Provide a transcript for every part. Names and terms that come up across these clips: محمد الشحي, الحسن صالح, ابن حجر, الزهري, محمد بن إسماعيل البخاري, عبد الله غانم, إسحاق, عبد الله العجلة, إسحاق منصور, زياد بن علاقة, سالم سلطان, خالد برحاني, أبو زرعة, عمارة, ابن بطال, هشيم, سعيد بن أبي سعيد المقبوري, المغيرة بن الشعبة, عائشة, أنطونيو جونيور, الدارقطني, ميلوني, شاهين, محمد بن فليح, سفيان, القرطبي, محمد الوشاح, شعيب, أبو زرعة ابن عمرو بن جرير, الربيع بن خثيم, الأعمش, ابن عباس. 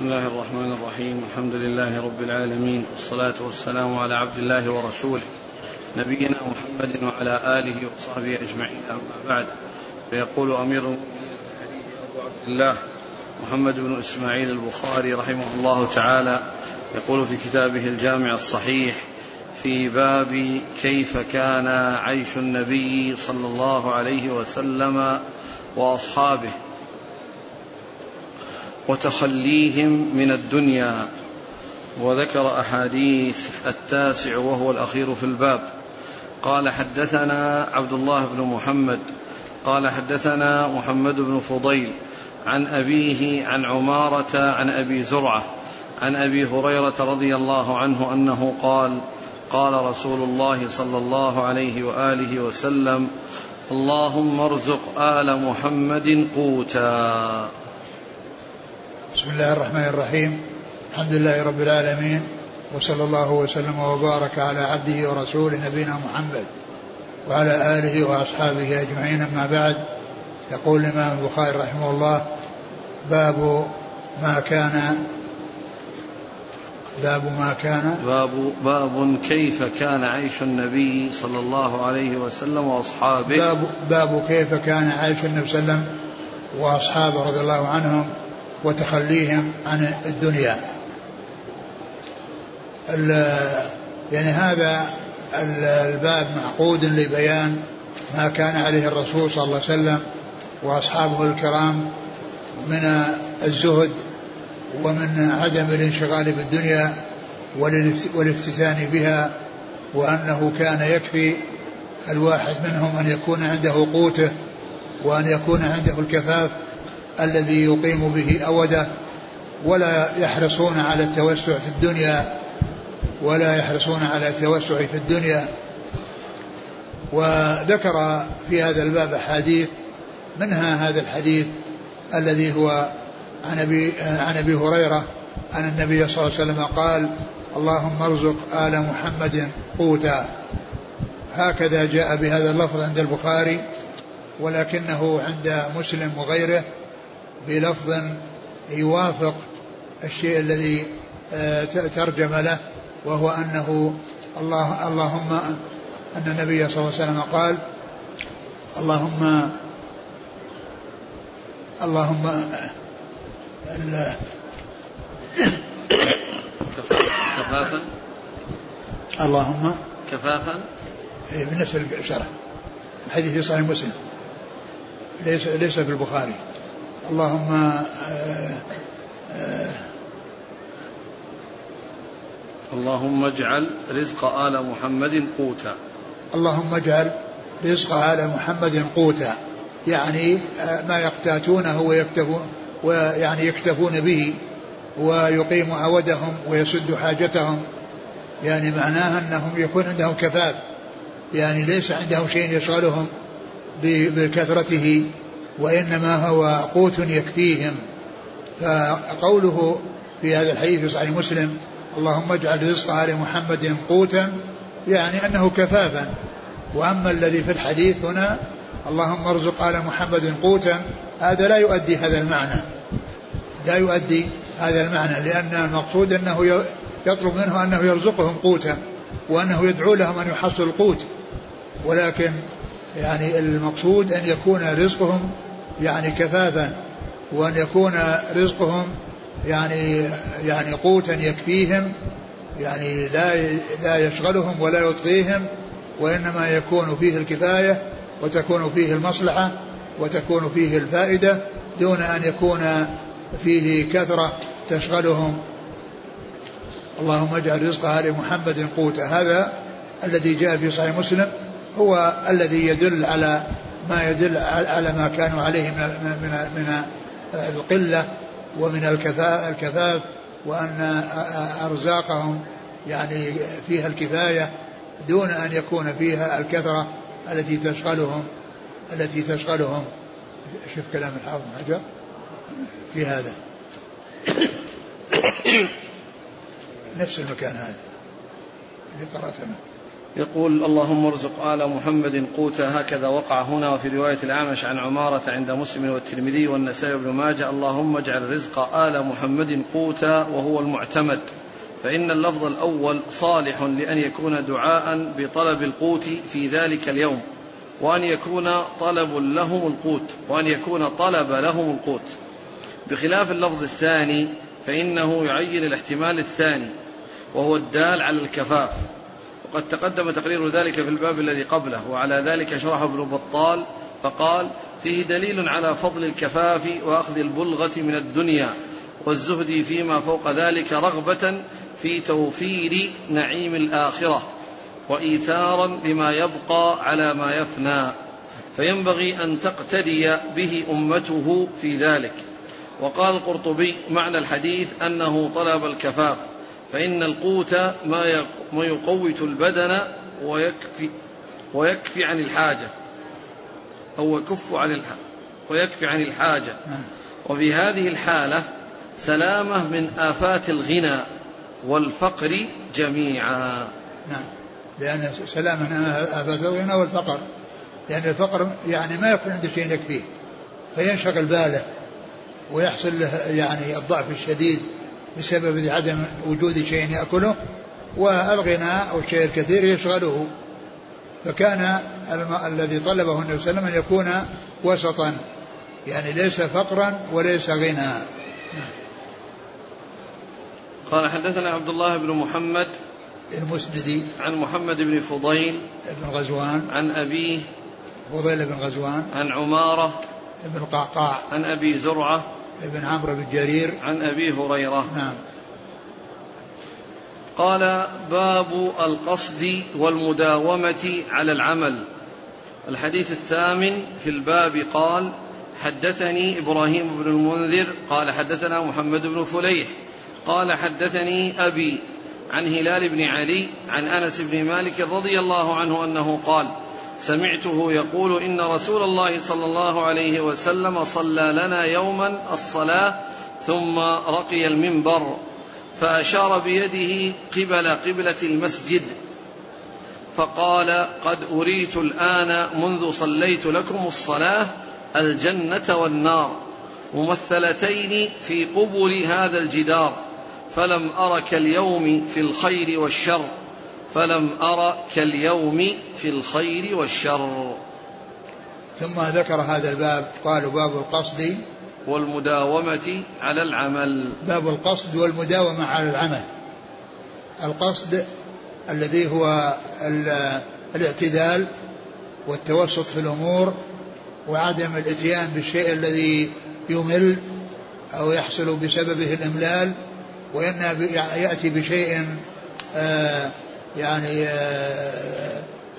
بسم الله الرحمن الرحيم. الحمد لله رب العالمين، والصلاة والسلام على عبد الله ورسوله نبينا محمد وعلى آله وصحبه أجمعين، أما بعد. فيقول أمير أبو عبد الله محمد بن إسماعيل البخاري رحمه الله تعالى، يقول في كتابه الجامع الصحيح في باب كيف كان عيش النبي صلى الله عليه وسلم وأصحابه وتخليهم من الدنيا، وذكر أحاديث التاسع وهو الأخير في الباب. قال حدثنا عبد الله بن محمد قال حدثنا محمد بن فضيل عن أبيه عن عمارة عن أبي زرعة عن أبي هريرة رضي الله عنه أنه قال: قال رسول الله صلى الله عليه وآله وسلم: اللهم ارزق آل محمد قوتا. بسم الله الرحمن الرحيم. الحمد لله رب العالمين، وصلى الله وسلم وبارك على عبده ورسوله نبينا محمد وعلى آله وأصحابه أجمعين، أما بعد. يقول الإمام البخاري رحمه الله: باب كيف كان عيش النبي صلى الله عليه وسلم وأصحابه، باب كيف كان عيش النبي صلى الله عليه وسلم وأصحابه رضي الله عنهم وتخليهم عن الدنيا. يعني هذا الباب معقود لبيان ما كان عليه الرسول صلى الله عليه وسلم وأصحابه الكرام من الزهد ومن عدم الانشغال بالدنيا والافتتان بها، وأنه كان يكفي الواحد منهم أن يكون عنده قوته وأن يكون عنده الكفاف الذي يقيم به أوده، ولا يحرصون على التوسع في الدنيا وذكر في هذا الباب حديث، منها هذا الحديث الذي هو عن أبي هريرة أن النبي صلى الله عليه وسلم قال: اللهم ارزق آل محمد قوتا. هكذا جاء بهذا اللفظ عند البخاري، ولكنه عند مسلم وغيره بلفظ يوافق الشيء الذي ترجم له، وهو أنه اللهم أن النبي صلى الله عليه وسلم قال: اللهم كفافا اللهم كفافا من نفس الشرح الحديث في صحيح مسلم، ليس في البخاري. اللهم اللهم اجعل رزق آل محمد قوتا، اللهم اجعل رزق آل محمد قوتا، يعني ما يقتاتونه ويعني يكتفون به ويقيم عودهم ويسد حاجتهم، يعني معناها أنهم يكون عندهم كفاف، يعني ليس عندهم شيء يشغلهم بكثرته، وإنما هو قوت يكفيهم. فقوله في هذا الحديث في صحيح مسلم: اللهم اجعل رزق آل محمد قوتا، يعني أنه كفافا. وأما الذي في الحديث هنا اللهم ارزق آل محمد قوتا، هذا لا يؤدي هذا المعنى، لأن المقصود أنه يطلب منه أنه يرزقهم قوتا وأنه يدعو لهم أن يحصلوا القوت، ولكن يعني المقصود أن يكون رزقهم يعني كفافا، وأن يكون رزقهم يعني قوتا يكفيهم، يعني لا يشغلهم ولا يطغيهم، وإنما يكون فيه الكفاية وتكون فيه المصلحة وتكون فيه الفائدة، دون أن يكون فيه كثرة تشغلهم. اللهم اجعل رزق آل محمد قوتا، هذا الذي جاء في صحيح مسلم هو الذي يدل على ما كانوا عليه من القلة ومن الكفاف، وأن أرزاقهم يعني فيها الكفاية دون أن يكون فيها الكثرة التي تشغلهم. شوف كلام الحافظ بن حجر في هذا نفس المكان هذا اللي قرأتنا. يقول اللهم ارزق آل محمد قوتا. هكذا وقع هنا. وفي رواية الأعمش عن عمارة عند مسلم والترمذي والنسائي وابن ماجه اللهم اجعل رزق آل محمد قوتا وهو المعتمد، فإن اللفظ الأول صالح لأن يكون دعاء بطلب القوت في ذلك اليوم، وأن يكون طلب لهم القوت بخلاف اللفظ الثاني فإنه يعين الاحتمال الثاني وهو الدال على الكفاف، وقد تقدم تقرير ذلك في الباب الذي قبله. وعلى ذلك شرح ابن بطال فقال فيه دليل على فضل الكفاف وأخذ البلغة من الدنيا والزهد فيما فوق ذلك، رغبة في توفير نعيم الآخرة وإيثارا لما يبقى على ما يفنى، فينبغي أن تقتدي به أمته في ذلك. وقال القرطبي معنى الحديث أنه طلب الكفاف، فإن القوت ما يقوت البدن ويكفي عن الحاجة ويكفي عن الحاجة، وفي هذه الحالة سلامة من آفات الغنى والفقر جميعا. نعم، لأن سلامة من آفات الغنى والفقر، لأن الفقر يعني ما يكون عنده شيء يكفيه فينشغل باله ويحصل يعني الضعف الشديد بسبب عدم وجود شيء يأكله، والغناء أو الشيء الكثير يشغله. فكان الذي طلبه النبي صلى الله عليه وسلم أن يكون وسطا، يعني ليس فقرا وليس غناء. قال حدثنا عبد الله بن محمد المسندي عن محمد بن فضيل بن غزوان عن أبيه فضيل بن غزوان عن عمارة بن قعقاع عن أبي زرعة ابن عمرو بن جرير عن أبي هريرة. نعم. قال باب القصد والمداومة على العمل. الحديث الثامن في الباب. قال حدثني إبراهيم بن المنذر قال حدثنا محمد بن فليح قال حدثني أبي عن هلال بن علي عن أنس بن مالك رضي الله عنه أنه قال سمعته يقول إن رسول الله صلى الله عليه وسلم صلى لنا يوما الصلاة ثم رقي المنبر فأشار بيده قبل قبلة المسجد فقال قد أريت الآن منذ صليت لكم الصلاة الجنة والنار ممثلتين في قبل هذا الجدار، فلم أرك اليوم في الخير والشر ثم ذكر هذا الباب. قالوا باب القصد والمداومة على العمل. باب القصد والمداومة على العمل. القصد الذي هو الاعتدال والتوسط في الأمور وعدم الاتيان بالشيء الذي يمل أو يحصل بسببه الإملال، وأن يأتي بشيء يعني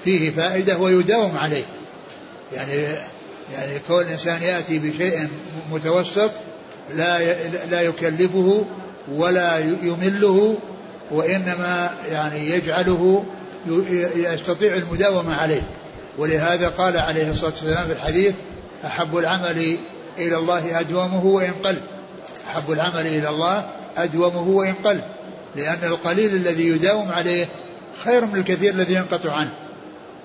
فيه فائدة ويداوم عليه، يعني كل إنسان يأتي بشيء متوسط لا يكلفه ولا يمله، وإنما يعني يجعله يستطيع المداومة عليه. ولهذا قال عليه الصلاة والسلام في الحديث أحب العمل إلى الله أدومه وإن قل، أحب العمل إلى الله أدومه وإن قل، لأن القليل الذي يداوم عليه خير من الكثير الذي ينقطع عنه.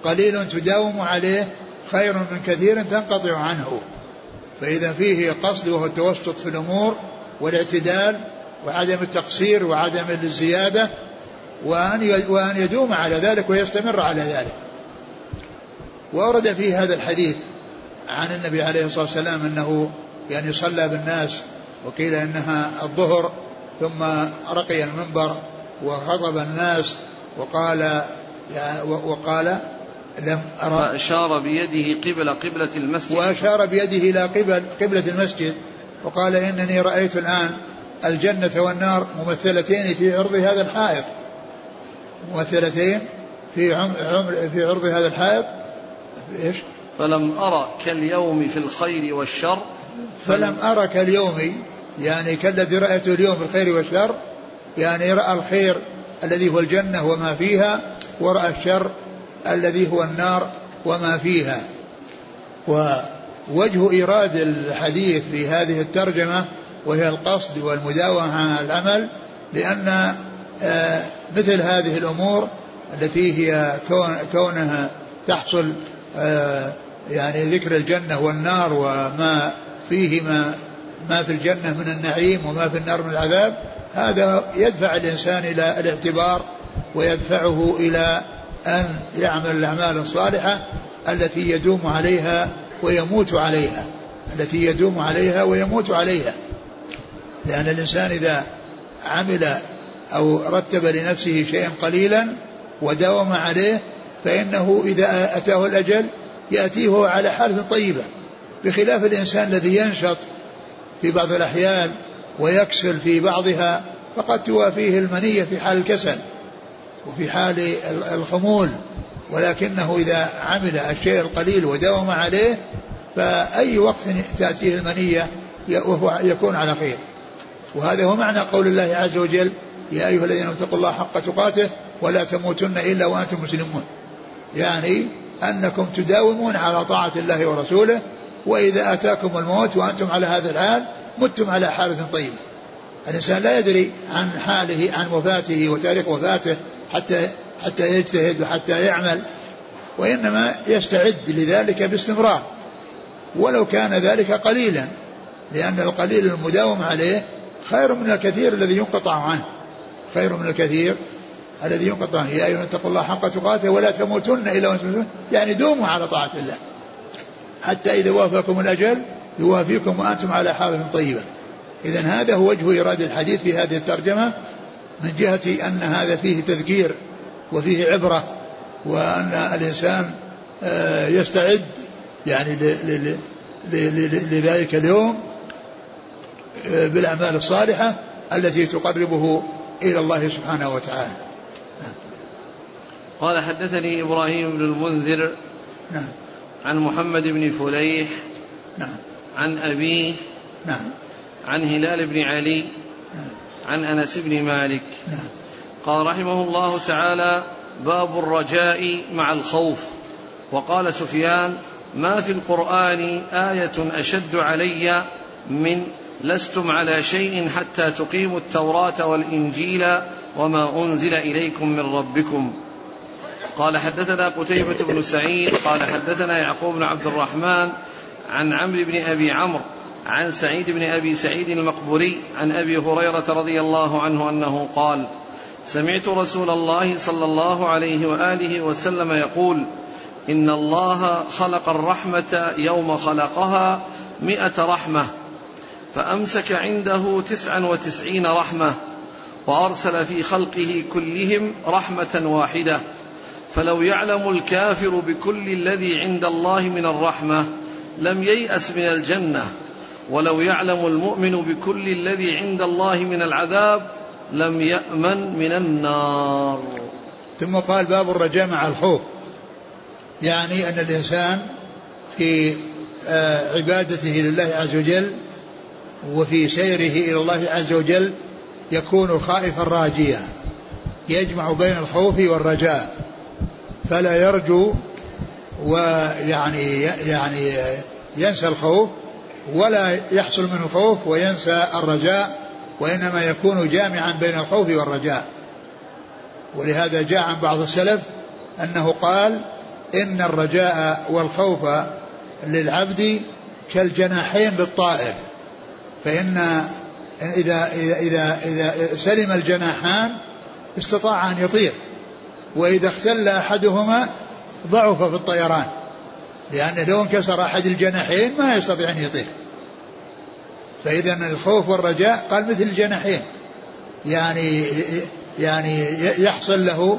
قليل تداوم عليه خير من كثير تنقطع عنه. فإذا فيه قصد وهو التوسط في الأمور والاعتدال وعدم التقصير وعدم الزيادة، وأن يدوم على ذلك ويستمر على ذلك. وأورد في هذا الحديث عن النبي عليه الصلاة والسلام أنه يعني صلى بالناس وقيل أنها الظهر، ثم رقي المنبر وخطب الناس وقال لم أرى، وأشار بيده قبل قبلة المسجد إلى قبلة المسجد وقال إنني رأيت الآن الجنة والنار ممثلتين في عرض هذا الحائط، ممثلتين في عرض هذا الحائط. إيش؟ فلم أرى كاليوم في الخير والشر. فلم أرى كاليوم، يعني كالذي رأيته اليوم في الخير والشر، يعني رأى الخير الذي هو الجنة وما فيها، ورأى الشر الذي هو النار وما فيها. ووجه إيراد الحديث في هذه الترجمة وهي القصد والمداومة على العمل، لأن مثل هذه الأمور التي هي كونها تحصل يعني ذكر الجنة والنار وما فيهما، ما في الجنة من النعيم وما في النار من العذاب، هذا يدفع الإنسان إلى الاعتبار ويدفعه إلى أن يعمل الأعمال الصالحة التي يدوم عليها ويموت عليها، التي يدوم عليها ويموت عليها. لأن الإنسان إذا عمل أو رتب لنفسه شيئا قليلا وداوم عليه فإنه إذا أتاه الأجل يأتيه على حالة طيبة، بخلاف الإنسان الذي ينشط في بعض الأحيان ويكسل في بعضها فقد توافيه المنية في حال الكسل وفي حال الخمول، ولكنه إذا عمل الشيء القليل وداوم عليه فأي وقت تأتيه المنية يكون على خير. وهذا هو معنى قول الله عز وجل: يا أيها الذين اتقوا الله حق تقاته ولا تموتن إلا وأنتم مسلمون، يعني أنكم تداومون على طاعة الله ورسوله، وإذا أتاكم الموت وأنتم على هذا الحال متم على حالة طيبة. الإنسان لا يدري عن حاله، عن وفاته وتاريخ وفاته حتى يجتهد وحتى يعمل، وإنما يستعد لذلك باستمرار ولو كان ذلك قليلا، لأن القليل المداوم عليه خير من الكثير الذي ينقطع عنه، خير من الكثير الذي ينقطع عنه. يا أيها اتقوا الله حق تقاته ولا تموتن إلا وأنتم مسلمون، يعني دوموا على طاعة الله حتى إذا وافاكم الأجل يوافيكم وأنتم على حالة طيبة. إذن هذا هو وجه إرادة الحديث في هذه الترجمة، من جهة أن هذا فيه تذكير وفيه عبرة، وأن الإنسان يستعد يعني لذلك اليوم بالأعمال الصالحة التي تقربه إلى الله سبحانه وتعالى. قال: حدثني إبراهيم بن المنذر عن محمد بن فليح عن أبيه عن هلال بن علي عن أنس بن مالك قال رحمه الله تعالى: باب الرجاء مع الخوف. وقال سفيان: ما في القرآن آية أشد علي من لستم على شيء حتى تقيموا التوراة والإنجيل وما أنزل إليكم من ربكم. قال: حدثنا قتيبة بن سعيد قال حدثنا يعقوب بن عبد الرحمن عن عمرو بن أبي عمرو عن سعيد بن أبي سعيد المقبوري عن أبي هريرة رضي الله عنه أنه قال: سمعت رسول الله صلى الله عليه وآله وسلم يقول: إن الله خلق الرحمة يوم خلقها 100 رحمة، فأمسك عنده 99 رحمة، وأرسل في خلقه كلهم رحمة واحدة، فلو يعلم الكافر بكل الذي عند الله من الرحمة لم ييأس من الجنة، ولو يعلم المؤمن بكل الذي عند الله من العذاب لم يأمن من النار. ثم قال: باب الرجاء مع الخوف، يعني أن الإنسان في عبادته لله عز وجل وفي سيره إلى الله عز وجل يكون خائفا راجيا، يجمع بين الخوف والرجاء، فلا يرجو ويعني ينسى الخوف ولا يحصل من الخوف وينسى الرجاء، وإنما يكون جامعا بين الخوف والرجاء. ولهذا جاء عن بعض السلف أنه قال: إن الرجاء والخوف للعبد كالجناحين للطائر، فإن إذا, إذا, إذا, إذا سلم الجناحان استطاع أن يطير، وإذا اختل أحدهما ضعف في الطيران، لأنه لو انكسر أحد الجناحين ما يستطيع أن يطير. فإذا الخوف والرجاء قال مثل الجناحين، يعني يحصل له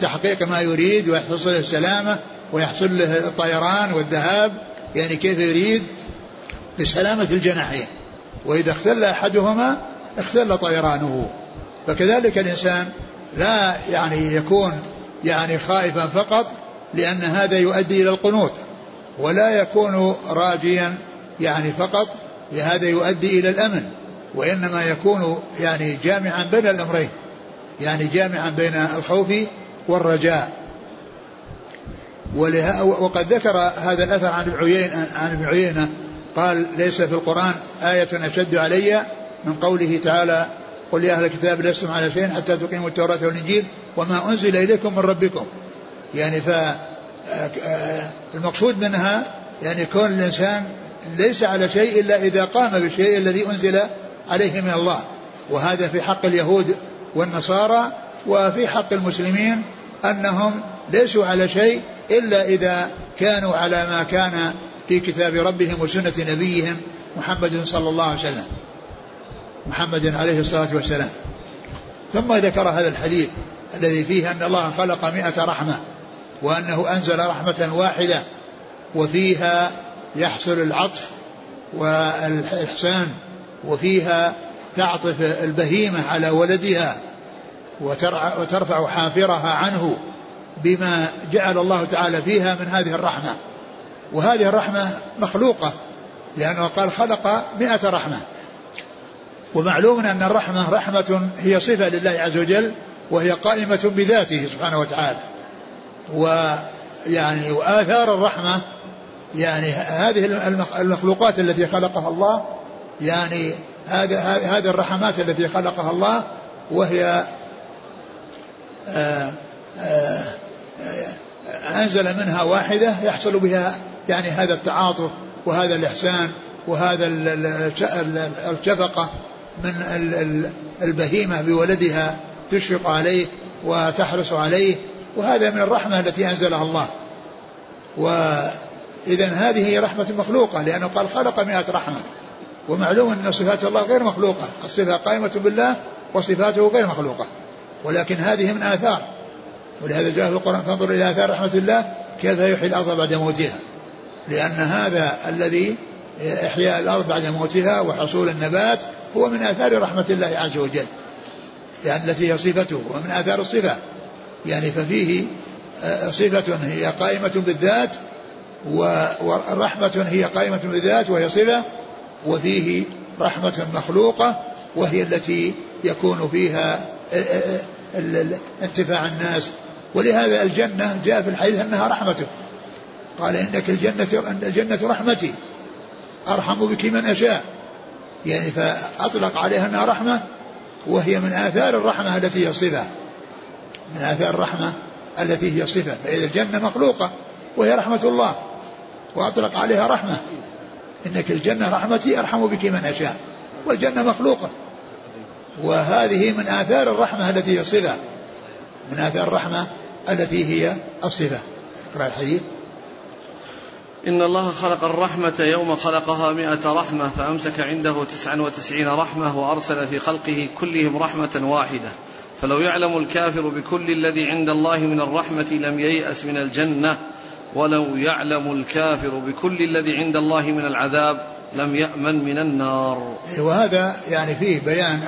تحقيق ما يريد، ويحصل له السلامة، ويحصل له الطيران والذهاب يعني كيف يريد بسلامة الجناحين، وإذا اختل أحدهما اختل طيرانه. فكذلك الإنسان لا يعني يكون يعني خائفا فقط، لأن هذا يؤدي إلى القنوط، ولا يكون راجيا يعني فقط، لهذا يؤدي إلى الأمن، وإنما يكون يعني جامعا بين الأمرين، يعني جامعا بين الخوف والرجاء. وقد ذكر هذا الأثر عن ابن عيينة قال: ليس في القرآن آية أشد علي من قوله تعالى: قل يا أهل الكتاب لستم على شيء حتى تقيموا التوراة والإنجيل وما أنزل إليكم من ربكم. يعني فالمقصود منها يعني كون الإنسان ليس على شيء إلا إذا قام بالشيء الذي أنزل عليه من الله, وهذا في حق اليهود والنصارى, وفي حق المسلمين أنهم ليسوا على شيء إلا إذا كانوا على ما كان في كتاب ربهم وسنة نبيهم محمد صلى الله عليه وسلم, محمد عليه الصلاة والسلام. ثم ذكر هذا الحديث الذي فيه أن الله خلق 100 رحمة, وأنه أنزل رحمة واحدة وفيها يحصل العطف والإحسان, وفيها تعطف البهيمة على ولدها وترفع حافرها عنه بما جعل الله تعالى فيها من هذه الرحمة. وهذه الرحمة مخلوقة, لأنه قال خلق 100 رحمة, ومعلوم أن الرحمة رحمة هي صفة لله عز وجل, وهي قائمة بذاته سبحانه وتعالى. ويعني وآثار الرحمة يعني هذه المخلوقات التي خلقها الله, يعني هذه الرحمات التي خلقها الله, وهي أنزل منها واحدة يحصل بها يعني هذا التعاطف وهذا الإحسان وهذا الشفقة من البهيمة بولدها, تشفق عليه وتحرص عليه, وهذا من الرحمة التي أنزلها الله. وإذا هذه رحمة مخلوقة, لأنه قال خلق 100 رحمة, ومعلوم أن صفات الله غير مخلوقة, الصفة قائمة بالله وصفاته غير مخلوقة, ولكن هذه من آثار. ولهذا جاء في القرآن فانظر إلى آثار رحمة الله كيف يحيي الأرض بعد موتها, لأن هذا الذي إحياء الأرض بعد موتها وحصول النبات هو من آثار رحمة الله عز وجل, يعني التي هي صفته ومن آثار الصفة. يعني ففيه صفة هي قائمة بالذات, ورحمة هي قائمة بالذات وهي صفة, وفيه رحمة مخلوقة وهي التي يكون فيها انتفاع الناس. ولهذا الجنة جاء في الحديث أنها رحمته, قال إنك الجنة رحمتي أرحم بك من أشاء, يعني فأطلق عليها أنها رحمة, وهي من آثار الرحمة التي هي صفة, من آثار الرحمة التي هي صفة. فإذا الجنة مخلوقة وهي رحمة الله, وأطلق عليها رحمة, إنك الجنة رحمتي أرحم بك من أشاء, والجنة مخلوقة, وهذه من آثار الرحمة التي هي صفة, من آثار الرحمة التي هي الصفة. اقرأ الحديث. إن الله خلق الرحمة يوم خلقها 100 رحمة, فأمسك عنده 99 رحمة, وأرسل في خلقه كلهم رحمة واحدة, فلو يعلم الكافر بكل الذي عند الله من الرحمة لم ييأس من الجنة, ولو يعلم الكافر بكل الذي عند الله من العذاب لم يأمن من النار. وهذا يعني فيه بيان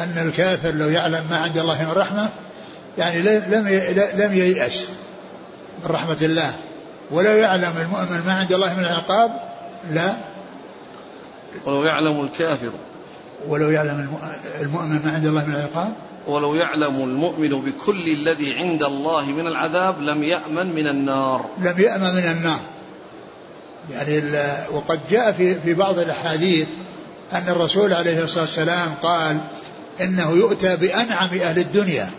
أن الكافر لو يعلم ما عند الله من الرحمة يعني لم ييأس من رحمة الله, ولو يعلم المؤمن ما عند الله من العقاب لا, ولو يعلم الكافر, ولو يعلم المؤمن ما عند الله من العقاب, ولو يعلم المؤمن بكل الذي عند الله من العذاب لم يأمن من النار, لم يأمن من النار. يعني وقد جاء في بعض الأحاديث أن الرسول عليه الصلاة والسلام قال إنه يؤتى بأنعم أهل الدنيا,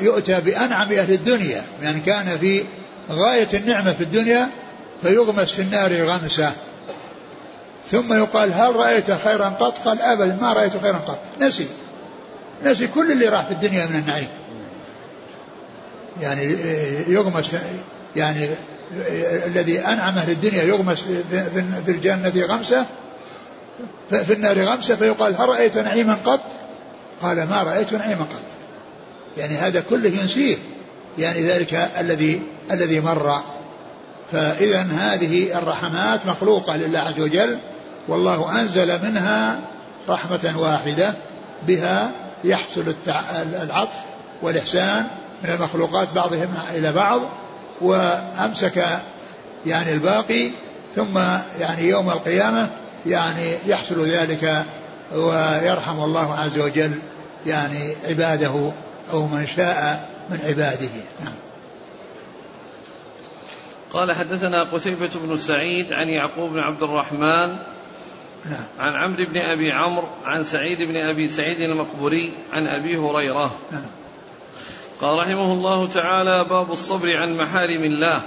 يؤتى بأنعم أهل الدنيا, يعني كان في غاية النعمة في الدنيا فيغمس في النار غمسة, ثم يقال هل رأيت خيرا قط؟ قال أبدا ما رأيت خيرا قط, نسي كل اللي راح في الدنيا من النعيم. يعني يغمس, يعني الذي أنعم أهل الدنيا يغمس في الجنة غمسة, في النار غمسة, فيقال هل رأيت نعيما قط؟ قال ما رأيت نعيما قط, يعني هذا كله ينسيه, يعني ذلك الذي مر. فإذا هذه الرحمات مخلوقة لله عز وجل, والله أنزل منها رحمة واحدة بها يحصل العطف والإحسان من المخلوقات بعضهم إلى بعض, وأمسك يعني الباقي, ثم يعني يوم القيامة يعني يحصل ذلك, ويرحم الله عز وجل يعني عباده أو من شاء من عباده. نعم. قال حدثنا قتيبة بن سعيد عن يعقوب بن عبد الرحمن نعم. عن عمرو بن أبي عمرو عن سعيد بن أبي سعيد المقبوري عن أبي هريرة نعم. قال رحمه الله تعالى: باب الصبر عن محارم الله،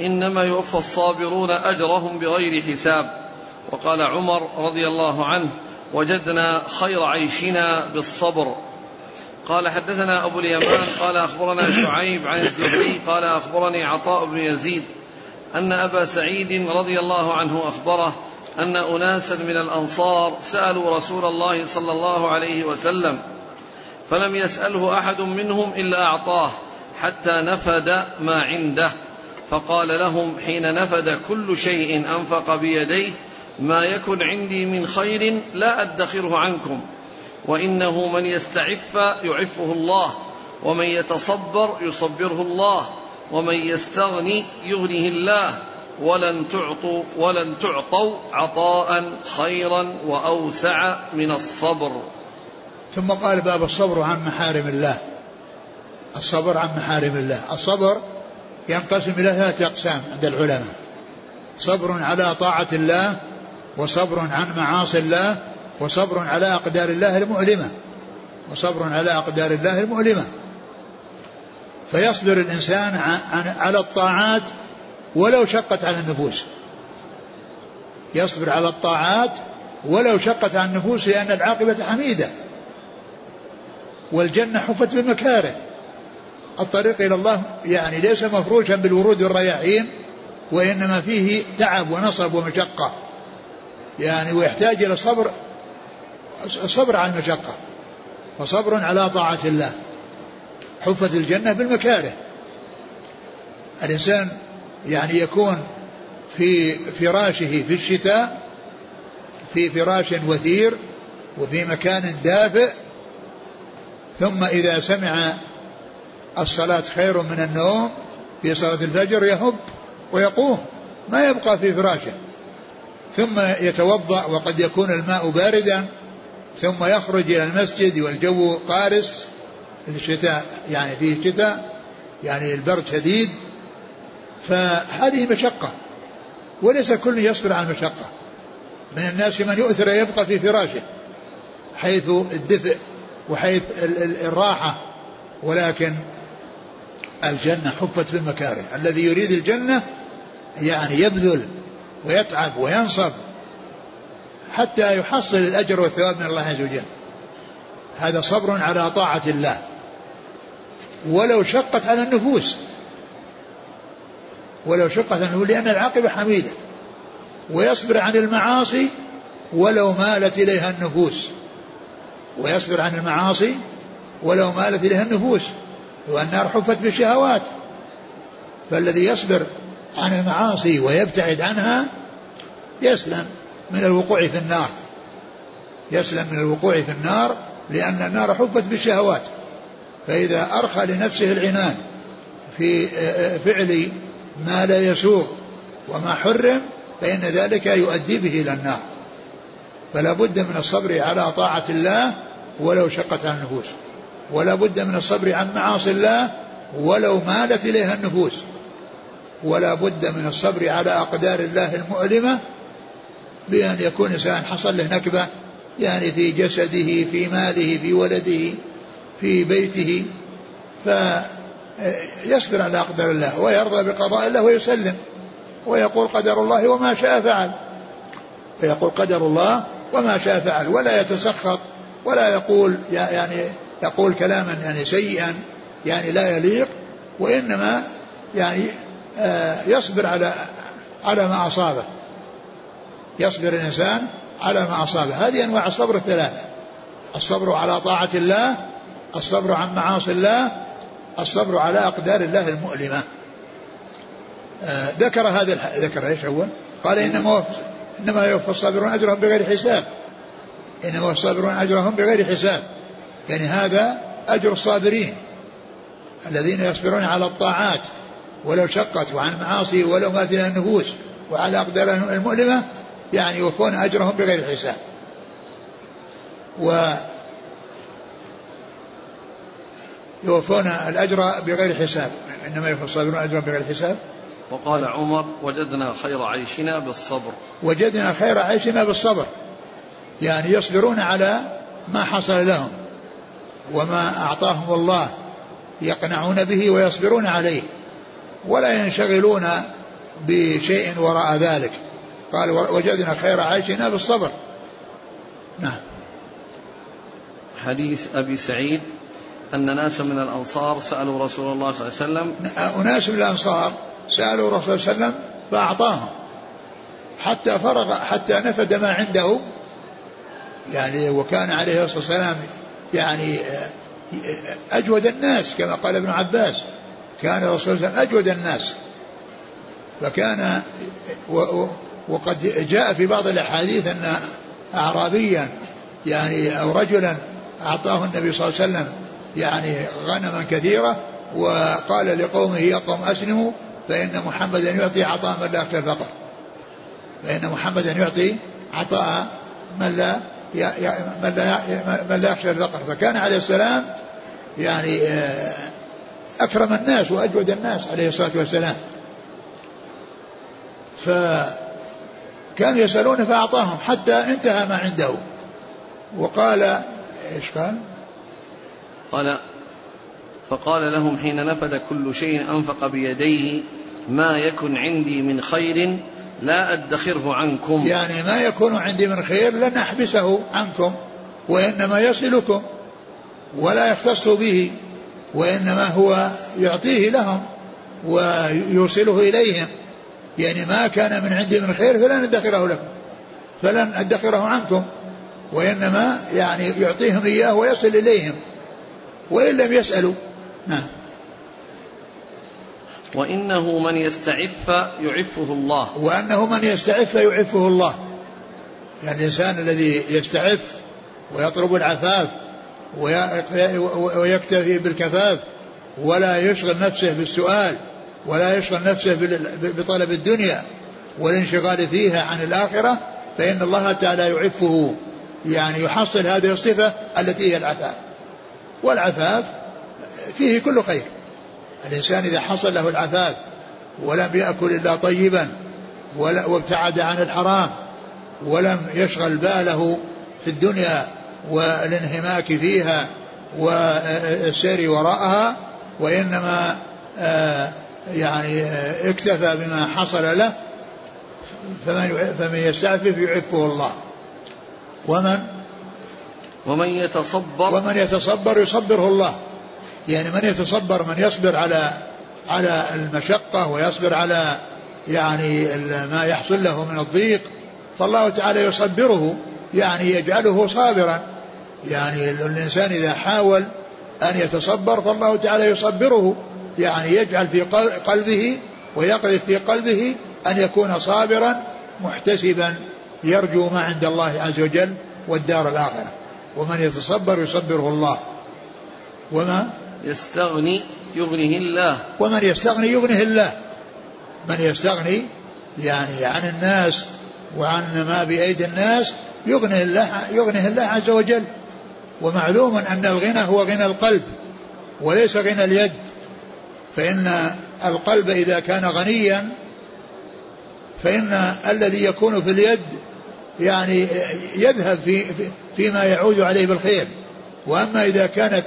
إنما يوفى الصابرون أجرهم بغير حساب. وقال عمر رضي الله عنه: وجدنا خير عيشنا بالصبر. قال: حدثنا أبو اليمان قال أخبرنا شعيب عن الزهري قال أخبرني عطاء بن يزيد أن أبا سعيد رضي الله عنه أخبره أن أناسا من الأنصار سألوا رسول الله صلى الله عليه وسلم فلم يسأله أحد منهم إلا أعطاه حتى نفد ما عنده، فقال لهم حين نفد كل شيء أنفق بيديه: ما يكن عندي من خير لا أدخره عنكم، وإنه من يستعف يعفه الله، ومن يتصبر يصبره الله، ومن يستغني يغنيه الله، ولن تعطوا عطاء خيرا وأوسع من الصبر. ثم قال: باب الصبر عن محارم الله. الصبر عن محارم الله، الصبر ينقسم إلى ثلاثة أقسام عند العلماء: صبر على طاعة الله، وصبر عن معاصي الله، وصبر على أقدار الله المؤلمة. وصبر على أقدار الله المؤلمة، فيصبر الإنسان على الطاعات ولو شقت على النفوس، يصبر على الطاعات ولو شقت على النفوس، لأن العاقبة حميدة، والجنة حفت بمكاره، الطريق إلى الله يعني ليس مفروشا بالورود والرياحين، وإنما فيه تعب ونصب ومشقة يعني، ويحتاج إلى صبر على المشقة. وصبر على طاعة الله، حفت الجنة بالمكاره، الإنسان يعني يكون في فراشه في الشتاء في فراش وثير وفي مكان دافئ، ثم إذا سمع الصلاة خير من النوم في صلاة الفجر يهب ويقوم، ما يبقى في فراشه، ثم يتوضأ وقد يكون الماء باردا، ثم يخرج إلى المسجد والجو قارس، الشتاء يعني فيه شتاء يعني البرد شديد، فهذه مشقة، وليس كل يصبر على المشقة. من الناس من يؤثر يبقى في فراشه حيث الدفء وحيث الراحة، ولكن الجنة حفت بالمكاره، الذي يريد الجنة يعني يبذل ويتعب وينصب حتى يحصل الأجر والثواب من الله عز وجل. هذا صبر على طاعة الله ولو شقت على النفوس، ولو شقت على النفوس، لأن العاقبة حميدة. ويصبر عن المعاصي ولو مالت إليها النفوس، ويصبر عن المعاصي ولو مالت إليها النفوس، والنار حفت بالشهوات، فالذي يصبر عن المعاصي ويبتعد عنها يسلم من الوقوع في النار، يسلم من الوقوع في النار، لأن النار حفت بالشهوات. فإذا أرخى لنفسه العنان في فعل ما لا يسوغ وما حرم، فإن ذلك يؤدي به إلى النار، فلا بد من الصبر على طاعة الله ولو شقت عن النفوس، ولا بد من الصبر عن معاصي الله ولو مالت إليها النفوس، ولا بد من الصبر على أقدار الله المؤلمة، بأن يكون الإنسان حصل له نكبة يعني في جسده في ماله في ولده في بيته، فيصبر على أقدار الله ويرضى بقضاء الله ويسلم، ويقول قدر الله وما شاء فعل، فيقول قدر الله وما شاء فعل، ولا يتسخط ولا يقول يعني يقول كلاما يعني سيئا يعني لا يليق، وإنما يعني يصبر على ما أصابه، يصبر الإنسان على ما أصابه. هذه أنواع الصبر الثلاثة: الصبر على طاعة الله، الصبر عن معاصي الله، الصبر على أقدار الله المؤلمة. ذكر هذا ذكر ايش اول؟ قال: إنما يوفى الصابرون أجرهم بغير حساب، إنما الصابرون أجرهم بغير حساب، يعني هذا أجر الصابرين الذين يصبرون على الطاعات ولو شقت، وعن معاصي ولو ماتت النفوس، وعلى أقدارهم المؤلمة، يعني يوفون أجرهم بغير حساب. ويوفون الأجر بغير حساب، إنما يوفى الصابرون أجرهم بغير حساب. وقال عمر: وجدنا خير عيشنا بالصبر. وجدنا خير عيشنا بالصبر، يعني يصبرون على ما حصل لهم وما أعطاهم الله يقنعون به ويصبرون عليه ولا ينشغلون بشيء وراء ذلك. قال وجدنا خير عيشنا بالصبر. نعم. حديث أبي سعيد أن ناس من الأنصار سألوا رسول الله صلى الله عليه وسلم، أناس من الأنصار سألوا رسول الله صلى الله عليه وسلم فأعطاهم حتى فرغ، حتى نفد ما عنده يعني، وكان عليه الصلاة والسلام يعني أجود الناس كما قال ابن عباس، كان رسول الله أجود الناس، فكان وقد جاء في بعض الأحاديث أن أعرابيا يعني أو رجلا أعطاه النبي صلى الله عليه وسلم يعني غنما كثيرة وقال لقومه يا قوم أسلموا فإن محمدا يعطي عطاء من لا يخشى الفقر، فإن محمدا يعطي عطاء من لا يخشى الفقر. فكان عليه السلام يعني أكرم الناس وأجود الناس عليه الصلاة والسلام، فكانوا يسألون فأعطاهم حتى انتهى ما عنده. وقال إيش قال فقال لهم حين نفد كل شيء أنفق بيديه ما يكن عندي من خير لا أدخره عنكم، يعني ما يكون عندي من خير لن أحبسه عنكم وإنما يصلكم ولا يختص به، وإنما هو يعطيه لهم ويوصله إليهم، يعني ما كان من عندي من خير فلن أدخره لكم فلن أدخره عنكم، وإنما يعني يعطيهم إياه ويصل إليهم وإن لم يسألوا. نعم. وإنه من يستعف يعفه الله، وأنه من يستعف يعفه الله، يعني الإنسان الذي يستعف ويطلب العفاف ويكتفي بالكفاف ولا يشغل نفسه بالسؤال ولا يشغل نفسه بطلب الدنيا والانشغال فيها عن الآخرة، فإن الله تعالى يعفه، يعني يحصل هذه الصفة التي هي العفاف، والعفاف فيه كل خير. الإنسان إذا حصل له العفاف ولم يأكل إلا طيبا وابتعد عن الحرام ولم يشغل باله في الدنيا والانهماك فيها والسير وراءها، وإنما يعني اكتفى بما حصل له، فمن يستعفف يعفه الله. ومن يتصبر يصبره الله، يعني من يتصبر من يصبر على المشقة ويصبر على يعني ما يحصل له من الضيق، فالله تعالى يصبره يعني يجعله صابرا، يعني الإنسان إذا حاول أن يتصبر فالله تعالى يصبره، يعني يجعل في قلبه ويقذف في قلبه أن يكون صابرا محتسبا يرجو ما عند الله عز وجل والدار الآخرة. ومن يتصبر يصبره الله. وما يستغني يغنيه الله، ومن يستغني يغنيه الله، من يستغني يعني عن الناس وعن ما بأيدي الناس يغنيه الله عز وجل. ومعلوم أن الغنى هو غنى القلب وليس غنى اليد، فإن القلب إذا كان غنيا فإن الذي يكون في اليد يعني يذهب فيما يعود عليه بالخير، وأما إذا كانت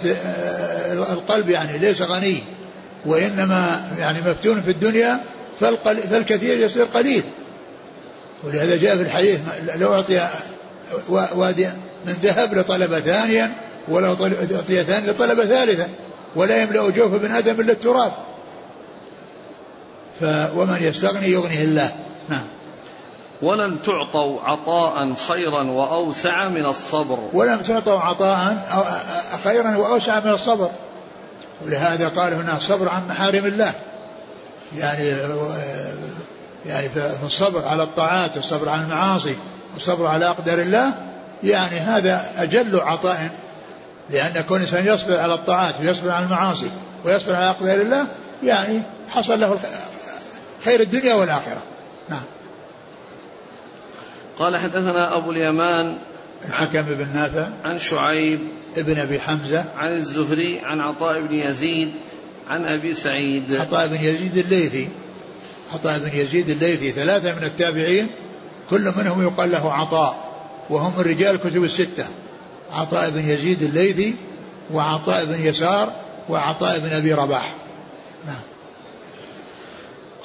القلب يعني ليس غني وإنما يعني مفتون في الدنيا فالكثير يصير قليل. ولهذا جاء في الحديث لو أعطي وادي من ذهب لطلب ثانيا ولو أعطي ثاني لطلب ثالثا ولا يملأ جوف بن آدم إلا التراب. ومن يستغني يغنيه الله. نعم. ولم تعطوا عطاء خيرا وأوسع من الصبر، ولم تعطوا عطاء خيرا وأوسع من الصبر. ولهذا قال هنا صبر عن محارم الله، يعني الصبر على الطاعات والصبر عن المعاصي والصبر على أقدار الله، يعني هذا أجل عطاء، لأن كل إنسان يصبر على الطاعات ويصبر على المعاصي ويصبر على أقدار الله يعني حصل له خير الدنيا والآخرة. نعم. قال حدثنا أبو اليمان الحكم بن نافع عن شعيب ابن أبي حمزة عن الزهري عن عطاء بن يزيد عن أبي سعيد. عطاء بن يزيد الليثي ثلاثة من التابعين كل منهم يقال له عطاء، وهم من رجال الكتب الستة: عطاء بن يزيد الليثي، وعطاء بن يسار، وعطاء بن أبي رباح.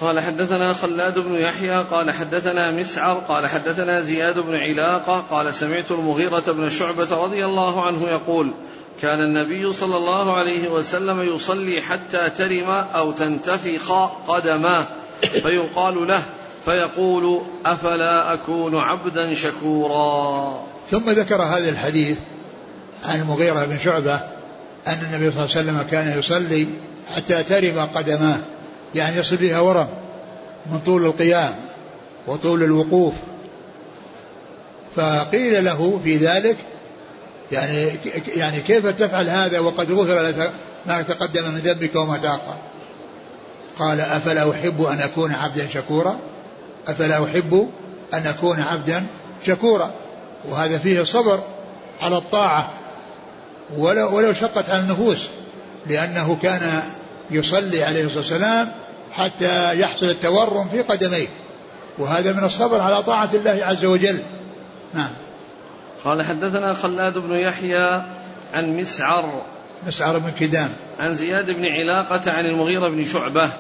قال حدثنا خلاد بن يحيى قال حدثنا مسعر قال حدثنا زياد بن علاقة قال سمعت المغيرة بن الشعبة رضي الله عنه يقول: كان النبي صلى الله عليه وسلم يصلي حتى ترم أو تنتفخ قدماه فيقال له فيقول: أفلا أكون عبدا شكورا. ثم ذكر هذا الحديث عن المغيرة بن شعبة أن النبي صلى الله عليه وسلم كان يصلي حتى ترم قدماه، يعني يصل بها ورم من طول القيام وطول الوقوف. فقيل له في ذلك: يعني كيف تفعل هذا وقد غفر لك ما تقدم من ذنبك وما تأخر؟ قال: أفلا أحب أن أكون عبدا شكورا، أفلا أحب أن أكون عبدا شكورا. وهذا فيه الصبر على الطاعة ولو شقت على النفوس، لأنه كان يصلي عليه الصلاة والسلام حتى يحصل التورم في قدميه، وهذا من الصبر على طاعة الله عز وجل. نعم. قال حدثنا خلاد بن يحيى عن مسعر بن كدام عن زياد بن علاقة عن المغيرة بن شعبة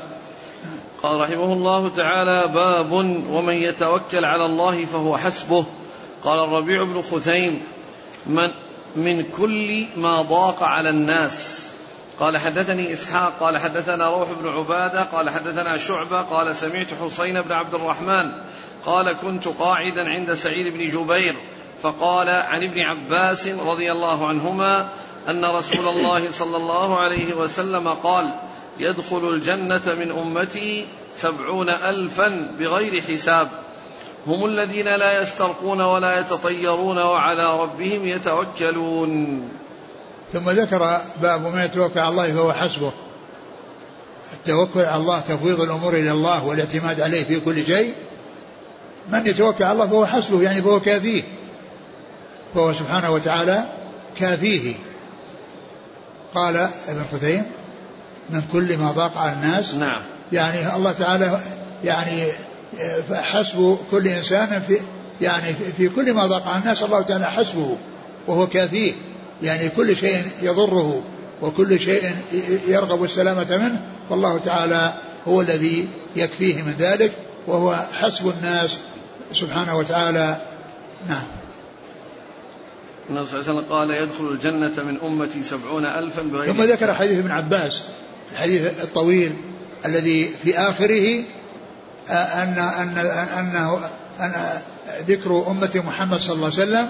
قال رحمه الله تعالى: باب ومن يتوكل على الله فهو حسبه. قال الربيع بن خثيم: من كل ما ضاق على الناس. قال حدثني إسحاق قال حدثنا روح بن عبادة قال حدثنا شعبة قال سمعت حسين بن عبد الرحمن قال: كنت قاعدا عند سعيد بن جبير فقال عن ابن عباس رضي الله عنهما أن رسول الله صلى الله عليه وسلم قال: يدخل الجنة من أمتي 70,000 بغير حساب، هم الذين لا يسترقون ولا يتطيرون وعلى ربهم يتوكلون. ثم ذكر باب ما يتوكل على الله فهو حسبه. التوكل على الله تفويض الأمور إلى الله والاعتماد عليه في كل شيء. من يتوكل على الله فهو حسبه، يعني فهو كافيه، فهو سبحانه وتعالى كافيه. قال ابن خثيم: من كل ما ضاق على الناس. نعم. يعني الله تعالى يعني حسب كل إنسان في كل ما ضاق على الناس، الله تعالى حسبه وهو كافيه، يعني كل شيء يضره وكل شيء يرغب السلامة منه، والله تعالى هو الذي يكفيه من ذلك، وهو حسب الناس سبحانه وتعالى. نعم. النبي صلى الله عليه وسلم قال: يدخل الجنة من أمتي 70,000 بغير. ثم ذكر حديث ابن عباس، الحديث الطويل الذي في آخره أن ذكر أمة محمد صلى الله عليه وسلم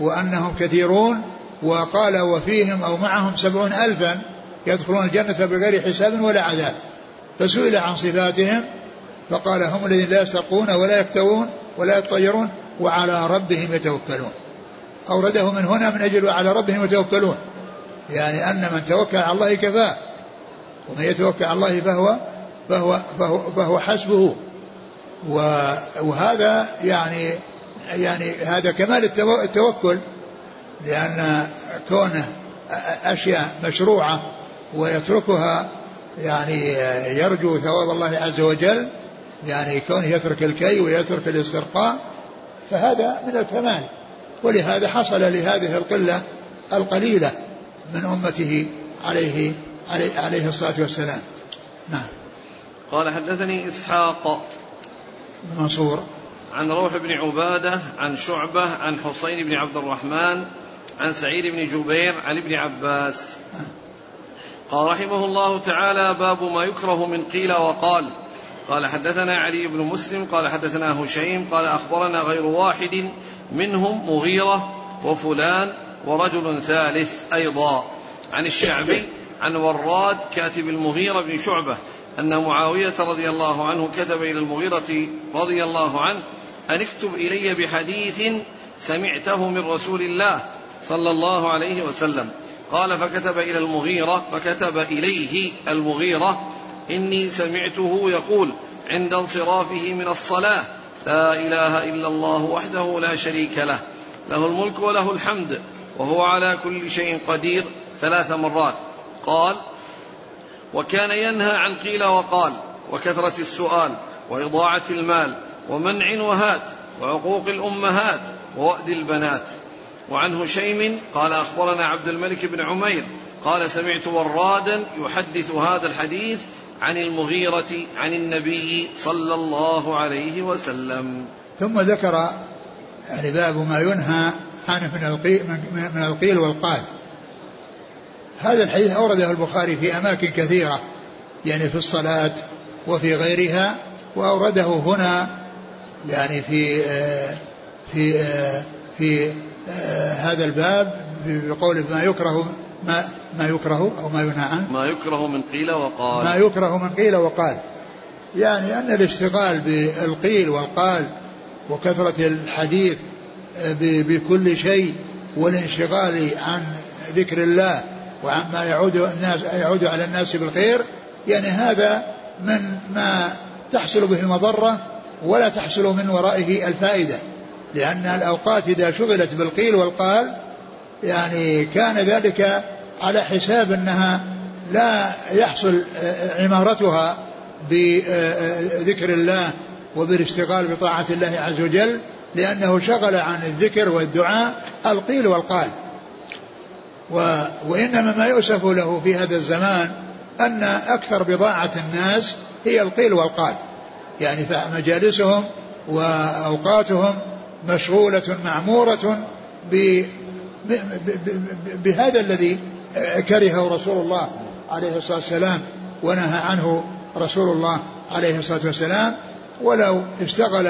وأنهم كثيرون، وقال: وفيهم أو معهم 70,000 يدخلون الجنة بغير حساب ولا عذاب. فسئل عن صفاتهم فقال: هم الذين لا يستقون ولا يكتوون ولا يتطيرون وعلى ربهم يتوكلون. أورده من هنا من أجل وعلى ربهم يتوكلون، يعني أن من توكل على الله كفاه، ومن يتوكل على الله فهو حسبه. وهذا يعني هذا كمال التوكل، لأن كونه أشياء مشروعة ويتركها يعني يرجو ثواب الله عز وجل، يعني كونه يترك الكي ويترك الاسترقاء، فهذا من الكمال. ولهذا حصل لهذه القلة القليلة من أمته عليه الصلاة والسلام. نعم. قال حدثني إسحاق منصور عن روح بن عبادة عن شعبة عن حسين بن عبد الرحمن عن سعيد بن جبير عن ابن عباس. قال رحمه الله تعالى: باب ما يكره من قيل وقال. قال حدثنا علي بن مسلم قال حدثنا هشيم قال أخبرنا غير واحد منهم مغيرة وفلان ورجل ثالث أيضا عن الشعبي عن وراد كاتب المغيرة بن شعبة أن معاوية رضي الله عنه كتب إلى المغيرة رضي الله عنه أن اكتب إلي بحديث سمعته من رسول الله صلى الله عليه وسلم. قال: فكتب إلى المغيرة، فكتب إليه المغيرة: إني سمعته يقول عند انصرافه من الصلاة: لا إله إلا الله وحده لا شريك له، له الملك وله الحمد وهو على كل شيء قدير، 3 مرات. قال: وكان ينهى عن قيل وقال وكثرة السؤال وإضاعة المال ومنع وهات وعقوق الأمهات ووأد البنات. وعن هشيم قال أخبرنا عبد الملك بن عمير قال سمعت ورادا يحدث هذا الحديث عن المغيرة عن النبي صلى الله عليه وسلم. ثم ذكر يعني باب ما ينهى عنه من القيل والقال. هذا الحديث أورده البخاري في أماكن كثيرة يعني في الصلاة وفي غيرها، وأورده هنا يعني في في في هذا الباب بقوله ما يكره أو ما ينهى عنه ما يكره من قيل وقال. ما يكره من قيل وقال يعني أن الاشتغال بالقيل والقال وكثرة الحديث بكل شيء والانشغال عن ذكر الله وعما يعود على الناس بالخير، يعني هذا من ما تحصل به المضرة ولا تحصل من ورائه الفائدة، لأن الأوقات إذا شغلت بالقيل والقال يعني كان ذلك على حساب أنها لا يحصل عمارتها بذكر الله وبالاشتغال بطاعة الله عز وجل، لأنه شغل عن الذكر والدعاء القيل والقال. وإنما ما يؤسف له في هذا الزمان أن أكثر بضاعة الناس هي القيل والقال، يعني فمجالسهم وأوقاتهم مشغولة معمورة بهذا الذي كرهه رسول الله عليه الصلاة والسلام ونهى عنه رسول الله عليه الصلاة والسلام. ولو اشتغل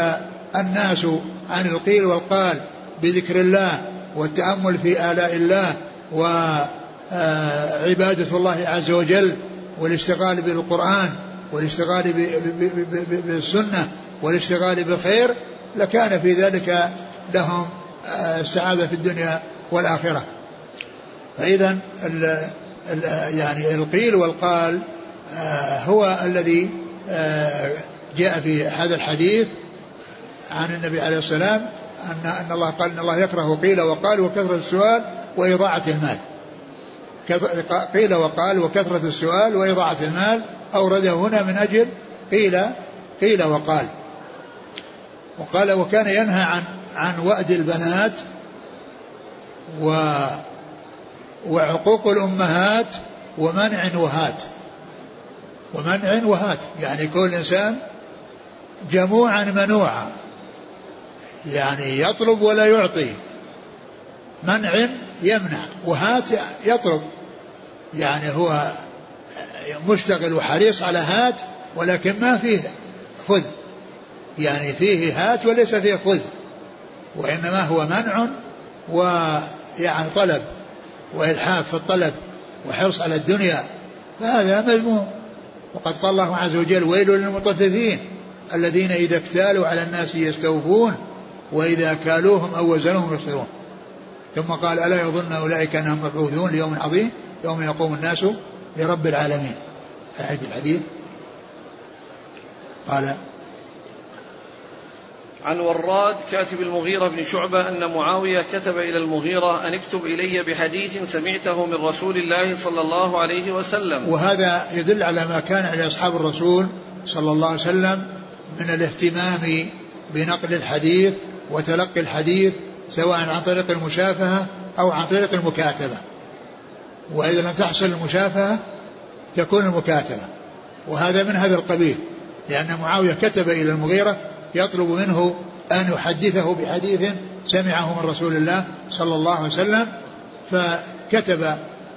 الناس عن القيل والقال بذكر الله والتأمل في آلاء الله وعبادة الله عز وجل والاشتغال بالقرآن والاشتغال بالسنة والاشتغال بالخير لكان في ذلك لهم السعادة في الدنيا والآخرة. فإذا يعني القيل والقال هو الذي جاء في هذا الحديث عن النبي عليه السلام أن الله قال إن الله يكره قيل وقال وكثرة السؤال وإضاعة المال. قيل وقال وكثرة السؤال وإضاعة المال أورده هنا من أجل قيل وقال. وقال وكان ينهى عن وأد البنات وعقوق الأمهات ومنع وهات يعني كل إنسان جموعا منوعا يعني يطلب ولا يعطي، منع يمنع، وهات يطلب، يعني هو مشتغل وحريص على هات ولكن ما فيه خذ، يعني فيه هات وليس فيه خذ، وإنما هو منع ويعني طلب وإلحاف في الطلب وحرص على الدنيا، فهذا مذموم. وقد قال الله عز وجل ويل للمطففين الذين إذا اكتالوا على الناس يستوفون وإذا كالوهم أو وزنوهم يخسرون. ثم قال ألا يظن أولئك أنهم مبعوثون ليوم عظيم يوم يقوم الناس لرب العالمين. أعيد الحديث. قال عن وراد كاتب المغيرة بن شعبة أن معاوية كتب إلى المغيرة أن اكتب إلي بحديث سمعته من رسول الله صلى الله عليه وسلم. وهذا يدل على ما كان على أصحاب الرسول صلى الله عليه وسلم من الاهتمام بنقل الحديث وتلقي الحديث سواء عن طريق المشافهة أو عن طريق المكاتبة، وإذا لم تحصل المشافهة تكون المكاتبة، وهذا من هذا القبيل، لأن معاوية كتب إلى المغيرة يطلب منه أن يحدثه بحديث سمعه من رسول الله صلى الله عليه وسلم، فكتب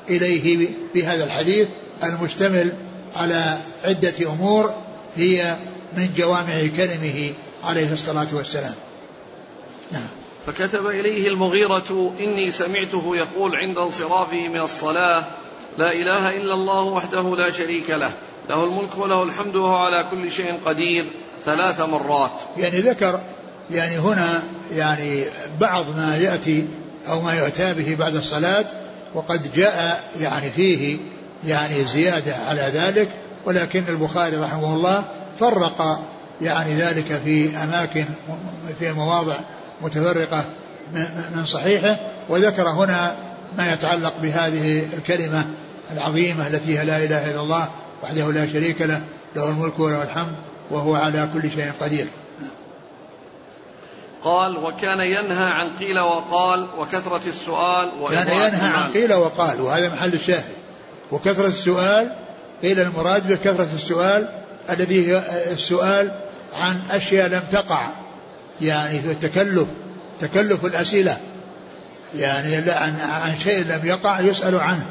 إليه بهذا الحديث المشتمل على عدة أمور هي من جوامع كلمه عليه الصلاة والسلام. فكتب إليه المغيرة إني سمعته يقول عند انصرافه من الصلاة لا إله إلا الله وحده لا شريك له له الملك وله الحمد وهو على كل شيء قدير 3 مرات. يعني ذكر يعني هنا يعني بعض ما يأتي أو ما يؤتى به بعد الصلاة، وقد جاء يعني فيه يعني زيادة على ذلك، ولكن البخاري رحمه الله فرق يعني ذلك في أماكن في مواضع متفرقة من صحيحه، وذكر هنا ما يتعلق بهذه الكلمة العظيمة التي لا إله إلا الله وحده لا شريك له له الملك وله الحمد وهو على كل شيء قدير. قال وكان ينهى عن قيل وقال وكثرة السؤال. كان ينهى عن قيل وقال وهذا محل الشاهد. وكثرة السؤال قيل المراد بكثرة السؤال الذي هو السؤال عن أشياء لم تقع, يعني تكلف الأسئلة, يعني عن شيء لم يقع يسأل عنه,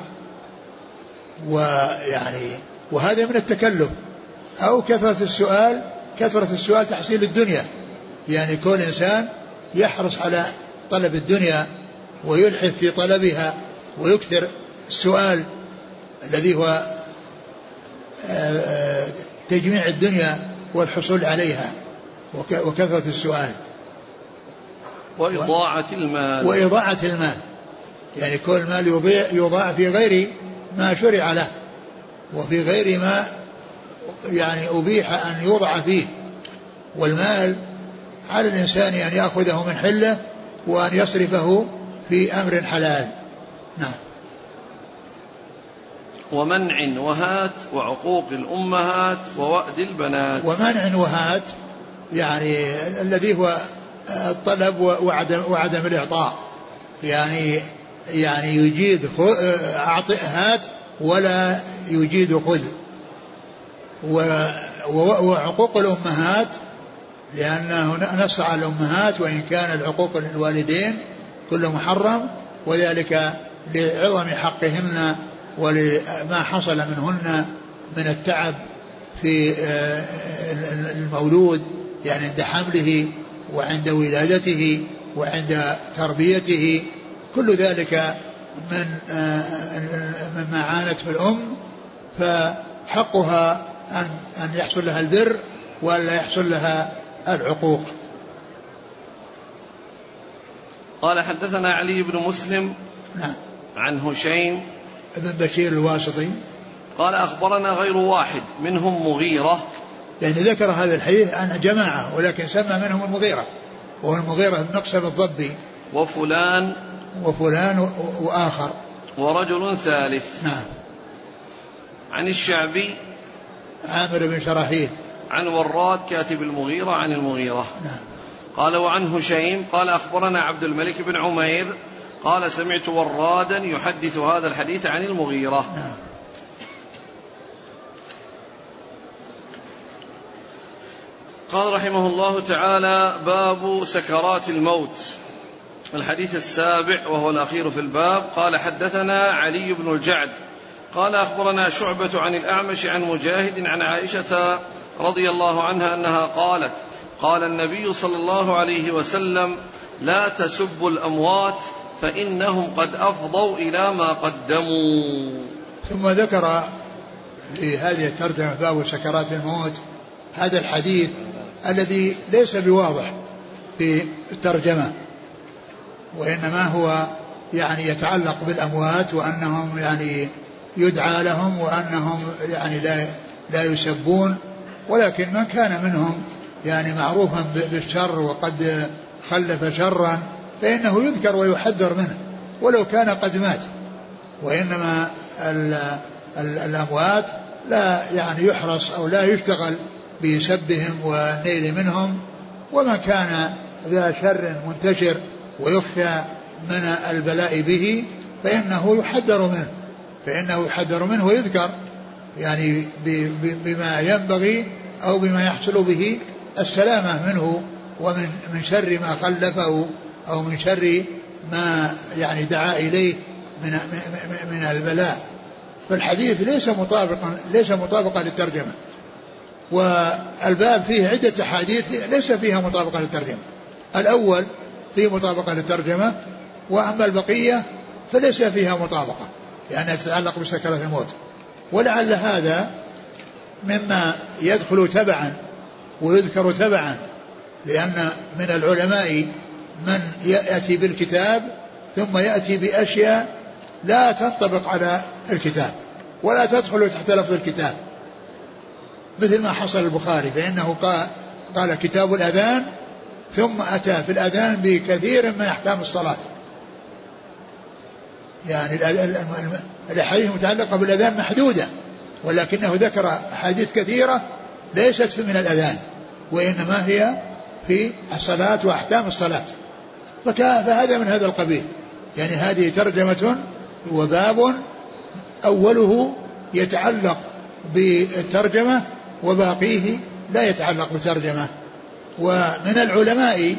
ويعني وهذا من التكلف. أو كثرة السؤال تحصيل الدنيا, يعني كل إنسان يحرص على طلب الدنيا ويلحف في طلبها ويكثر السؤال الذي هو تجميع الدنيا والحصول عليها وكثرة السؤال. وإضاعة المال, يعني كل مال يضاع في غير ما شرع له وفي غير ما يعني أبيح أن يوضع فيه. والمال على الإنسان أن يأخذه من حله وأن يصرفه في أمر حلال. نعم. ومنع وهات وعقوق الأمهات ووأد البنات. ومنع وهات يعني الذي هو الطلب وعدم الإعطاء, يعني يجيد هات ولا يجيد خذ. وعقوق الأمهات لأنه نص على الأمهات وإن كان العقوق للوالدين كله محرم, وذلك لعظم حقهن ولما حصل منهن من التعب في المولود, يعني عند حمله وعند ولادته وعند تربيته, كل ذلك مما عانت في الأم, فحقها أن يحصل لها البر ولا يحصل لها العقوق. قال حدثنا علي بن مسلم نعم عن هشيم ابن بشير الواسطي قال أخبرنا غير واحد منهم مغيرة, يعني ذكر هذا الحديث عن جماعة ولكن سمى منهم المغيرة, وهو المغيرة بن مقسم الضبي, وفلان وآخر ورجل ثالث. نعم. عن الشعبي عامر بن شراحيل عن وراد كاتب المغيرة عن المغيرة. نعم. قال وعنه هشيم قال أخبرنا عبد الملك بن عمير قال سمعت ورادا يحدث هذا الحديث عن المغيرة. نعم. قال رحمه الله تعالى باب سكرات الموت, الحديث السابع وهو الأخير في الباب. قال حدثنا علي بن الجعد قال أخبرنا شعبة عن الأعمش عن مجاهد عن عائشة رضي الله عنها أنها قالت قال النبي صلى الله عليه وسلم لا تسبوا الأموات فإنهم قد أفضوا إلى ما قدموا. ثم ذكر في هذه الترجمة باب سكرات الموت هذا الحديث الذي ليس بواضح في الترجمة, وإنما هو يعني يتعلق بالأموات وأنهم يعني يدعى لهم وأنهم يعني لا يسبون, ولكن من كان منهم يعني معروفا بالشر وقد خلف شرا فإنه يذكر ويحذر منه ولو كان قد مات, وإنما الأموات لا يعني يحرص أو لا يشتغل بسبهم والنيل منهم, ومن كان ذا شر منتشر ويخشى من البلاء به فإنه يحذر منه ويذكر يعني بما ينبغي أو بما يحصل به السلامة منه ومن شر ما خلفه أو من شر ما يعني دعا إليه من البلاء. فالحديث ليس مطابقا للترجمة, والباب فيه عدة أحاديث ليس فيها مطابقة للترجمة. الأول فيه مطابقة للترجمة, وأما البقية فليس فيها مطابقة لأنها تتعلق بسكرات الموت. ولعل هذا مما يدخل تبعا ويذكر تبعا, لأن من العلماء من يأتي بالكتاب ثم يأتي بأشياء لا تنطبق على الكتاب ولا تدخل تحت لفظ الكتاب, مثل ما حصل البخاري فإنه قال كتاب الأذان ثم أتى في الأذان بكثير من أحكام الصلاة, يعني الأحاديث المتعلقة بالأذان محدودة, ولكنه ذكر أحاديث كثيرة ليست من الأذان وإنما هي في الصلاة وأحكام الصلاة. فهذا من هذا القبيل. يعني هذه ترجمة وباب أوله يتعلق بالترجمة وباقيه لا يتعلق بالترجمة. ومن العلماء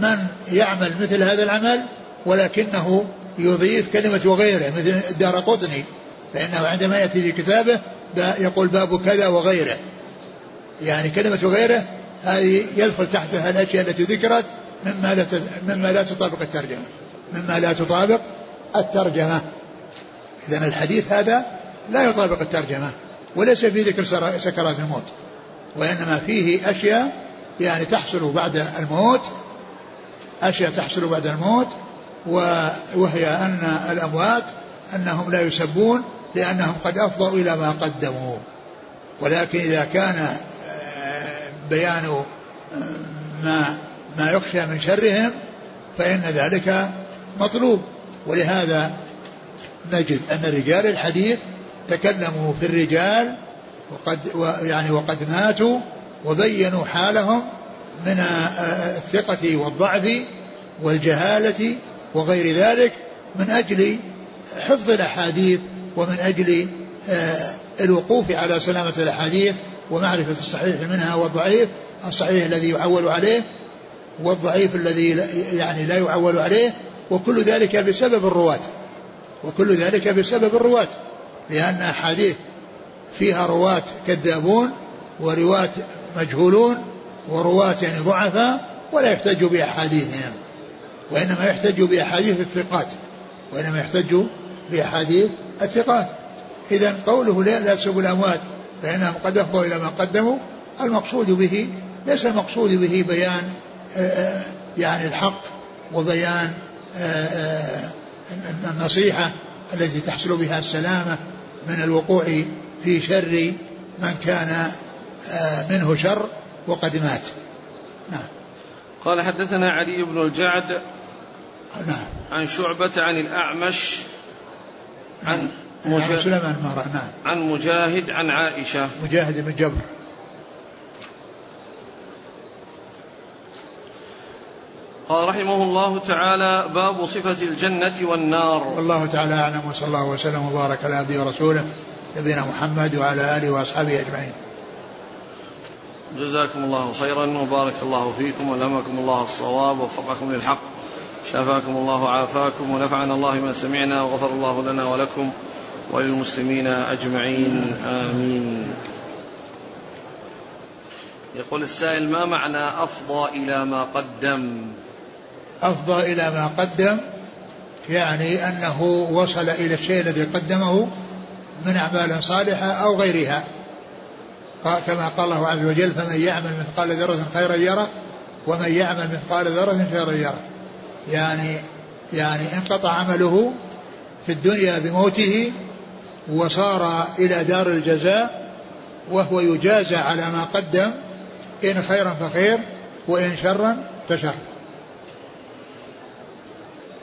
من يعمل مثل هذا العمل ولكنه يضيف كلمة وغيره، مثل الدارقطني، فإنه عندما يأتي في كتابه يقول باب كذا وغيره، يعني كلمة وغيره هذه يدخل تحتها الأشياء التي ذكرت مما لا تطابق الترجمة، مما لا تطابق الترجمة. إذن الحديث هذا لا يطابق الترجمة، وليس في ذكر سكرات الموت، وإنما فيه أشياء يعني تحصل بعد الموت، أشياء تحصل بعد الموت، وهي أن الأموات أنهم لا يسبون لأنهم قد أفضوا إلى ما قدموا. ولكن إذا كان بيان ما يخشى من شرهم فإن ذلك مطلوب. ولهذا نجد أن رجال الحديث تكلموا في الرجال وقد ماتوا، وبينوا حالهم من الثقة والضعف والجهالة وغير ذلك من أجل حفظ الأحاديث، ومن أجل الوقوف على سلامة الأحاديث ومعرفة الصحيح منها والضعيف، الصحيح الذي يعول عليه والضعيف الذي يعني لا يعول عليه، وكل ذلك بسبب الرواة، وكل ذلك بسبب الرواة، لأن أحاديث فيها رواة كذابون ورواة مجهولون ورواة يعني ضعفاء ولا يحتج بأحاديثهم، وإنما يحتج بأحاديث الثقات، وإنما يحتج بأحاديث الثقات. إذن قوله لا تسبوا الأموات فإنهم قد أفضوا إلى ما قدموا، المقصود به ليس المقصود به بيان يعني الحق وبيان النصيحة التي تحصل بها السلامة من الوقوع في شر من كان منه شر وقد مات. نعم. قال حدثنا علي بن الجعد عن شعبة عن الأعمش عن مجاهد عن عائشة، مجاهد بن جبر، قال رحمه الله تعالى: باب صفة الجنة والنار. والله تعالى أعلم، وصلى الله وسلم وبارك على عبده ورسوله نبينا محمد وعلى آله وأصحابه أجمعين. جزاكم الله خيرا وبارك الله فيكم ولمكم الله الصواب ووفقكم للحق، شفاكم الله وعافاكم، ونفعنا الله ما سمعنا، وغفر الله لنا ولكم وللمسلمين أجمعين، آمين. يقول السائل: ما معنى أفضى إلى ما قدم؟ أفضى إلى ما قدم يعني أنه وصل إلى الشيء الذي قدمه من أعمال صالحة أو غيرها، كما قال الله عز وجل: فمن يعمل مثقال ذرة خيرا يره ومن يعمل مثقال ذرة شرا يره. يعني انقطع عمله في الدنيا بموته وصار إلى دار الجزاء، وهو يجازى على ما قدم، إن خيرا فخير وإن شرا فشر.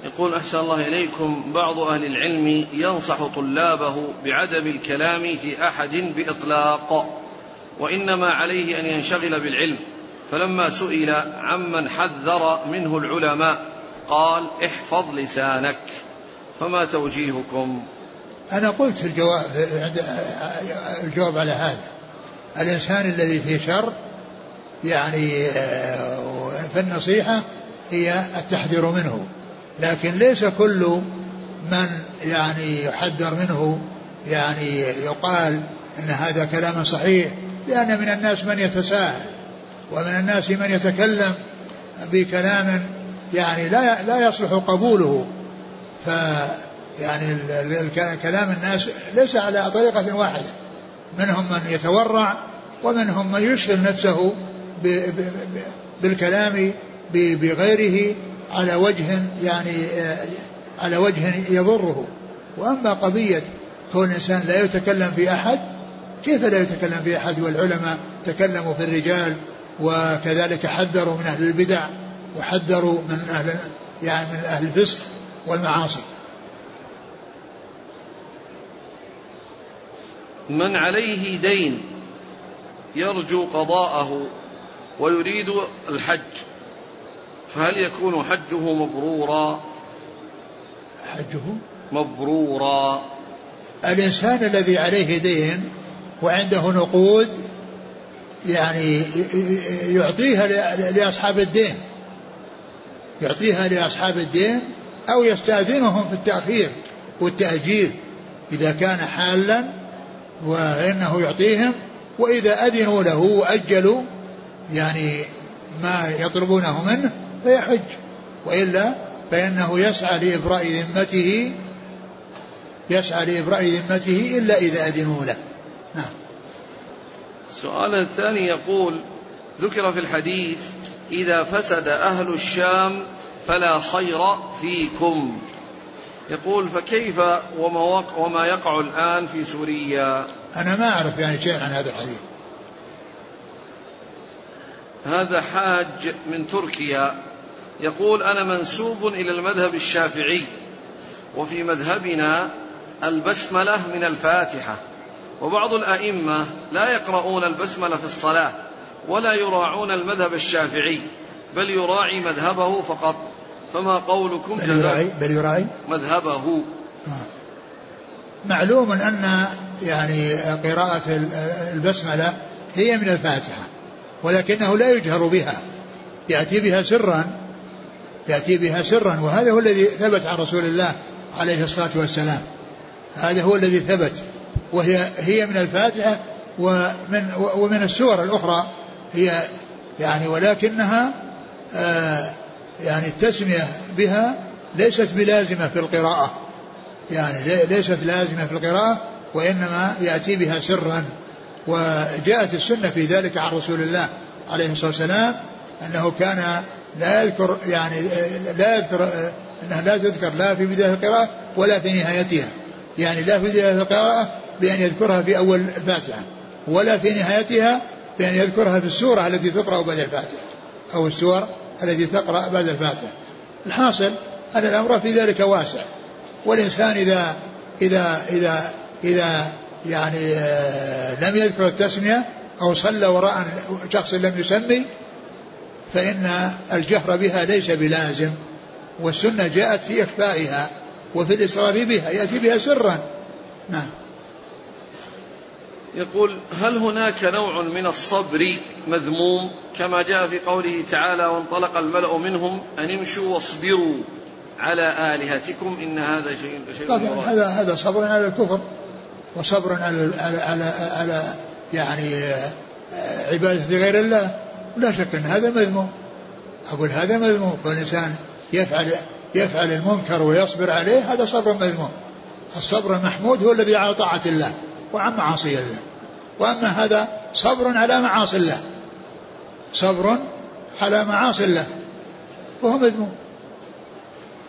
يقول: أحسن الله إليكم، بعض أهل العلم ينصح طلابه بعدم الكلام في أحد بإطلاق، وإنما عليه أن ينشغل بالعلم، فلما سئل عمن حذر منه العلماء قال: احفظ لسانك، فما توجيهكم؟ أنا قلت الجواب على هذا: الإنسان الذي فيه شر يعني فالنصيحة هي التحذير منه، لكن ليس كل من يعني يحذر منه يعني يقال أن هذا كلام صحيح، لأن من الناس من يتساهل، ومن الناس من يتكلم بكلام يعني لا يصلح قبوله، فيعني كلام الناس ليس على طريقة واحدة، منهم من يتورع، ومنهم من يشغل نفسه بالكلام بغيره على وجه يعني على وجه يضره. وأما قضية كون إنسان لا يتكلم في أحد، كيف لا يتكلم في أحد والعلماء تكلموا في الرجال، وكذلك حذروا من أهل البدع، وحذروا من أهل الفسق والمعاصي. من عليه دين يرجو قضاءه ويريد الحج، فهل يكون حجه مبرورا؟ حجه مبرورا. الإنسان الذي عليه دين وعنده نقود يعني يعطيها لأصحاب الدين، يعطيها لأصحاب الدين أو يستأذنهم في التأخير والتأجيل إذا كان حالا، وإنه يعطيهم، وإذا أذنوا له وأجلوا يعني ما يطلبونه منه فيحج، وإلا فإنه يسعى لإبراء ذمته، يسعى لإبراء ذمته إلا إذا أذنوا له. نعم. السؤال الثاني يقول: ذكر في الحديث إذا فسد أهل الشام فلا خير فيكم، يقول فكيف وما يقع الآن في سوريا؟ أنا ما أعرف يعني شيء عن هذا الحديث. هذا حاج من تركيا يقول: أنا منسوب إلى المذهب الشافعي، وفي مذهبنا البسملة من الفاتحة، وبعض الأئمة لا يقرؤون البسملة في الصلاة ولا يراعون المذهب الشافعي، بل يراعي مذهبه فقط، فما قولكم؟ بل يراعي مذهبه. معلوم أن يعني قراءة البسملة هي من الفاتحة، ولكنه لا يجهر بها، يأتي بها سرا، يأتي بها سرا، وهذا هو الذي ثبت عن رسول الله عليه الصلاة والسلام، هذا هو الذي ثبت، وهي من الفاتحة ومن السور الأخرى هي يعني، ولكنها يعني التسمية بها ليست بلازمة في القراءة، يعني ليست لازمة في القراءة، وإنما يأتي بها سرا. وجاءت السنة في ذلك عن رسول الله عليه الصلاة والسلام أنه كان لا يذكر يعني لا يذكر، أنها لا تذكر لا في بداية القراءة ولا في نهايتها، يعني لا في بداية القراءة بأن يذكرها في أول الفاتحة، ولا في نهايتها بأن يذكرها في السورة التي تقرأ بعد الفاتحة أو السور التي تقرأ بعد الفاتحة. الحاصل أن الأمر في ذلك واسع، والإنسان إذا إذا إذا إذا يعني لم يذكر التسمية أو صلى وراء شخص لم يسمي فإن الجهر بها ليس بلازم، والسنة جاءت في إخفائها وفي الإصرار بها، يأتي بها سرا. نعم. يقول: هل هناك نوع من الصبر مذموم كما جاء في قوله تعالى: وانطلق الملأ منهم أن امشوا واصبروا على آلهتكم إن هذا شيء طبعا هذا صبر على الكفر، وصبر على يعني عبادة غير الله، لا شك أن هذا مذموم. أقول هذا مذموم، والإنسان يفعل المنكر ويصبر عليه، هذا صبر مذموم. الصبر المحمود هو الذي على طاعة الله وعن معاصي الله، وأما هذا صبر على معاصي الله، صبر على معاصي الله وهو مذموم،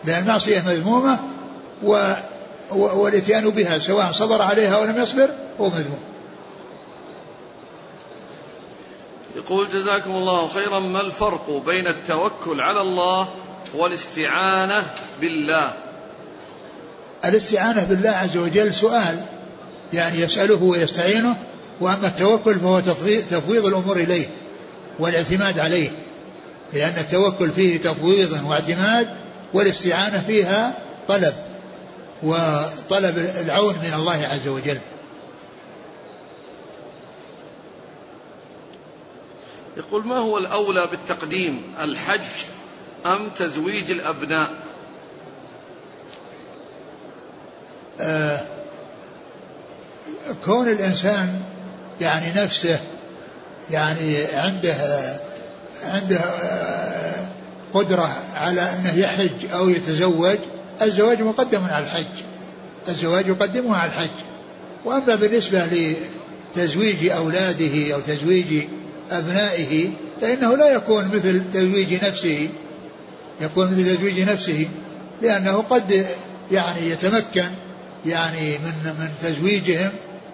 لأن المعصية مذمومة والاتيان بها سواء صبر عليها ولم يصبر هو مذموم. يقول: جزاكم الله خيرا، ما الفرق بين التوكل على الله والاستعانة بالله؟ الاستعانة بالله عز وجل سؤال يعني يسأله ويستعينه، وأما التوكل فهو تفويض الأمور إليه والاعتماد عليه، لأن التوكل فيه تفويض واعتماد، والاستعانة فيها طلب، وطلب العون من الله عز وجل. يقول: ما هو الأولى بالتقديم، الحج أم تزويج الأبناء؟ كون الإنسان يعني نفسه يعني عنده قدرة على أنه يحج أو يتزوج، الزواج مقدم على الحج، الزواج يقدمه على الحج. وأما بالنسبة لتزويج أولاده أو تزويج أبنائه فإنه لا يكون مثل تزويج نفسه، يكون مثل تزويج نفسه، لأنه قد يعني يتمكن يعني من تزويجهم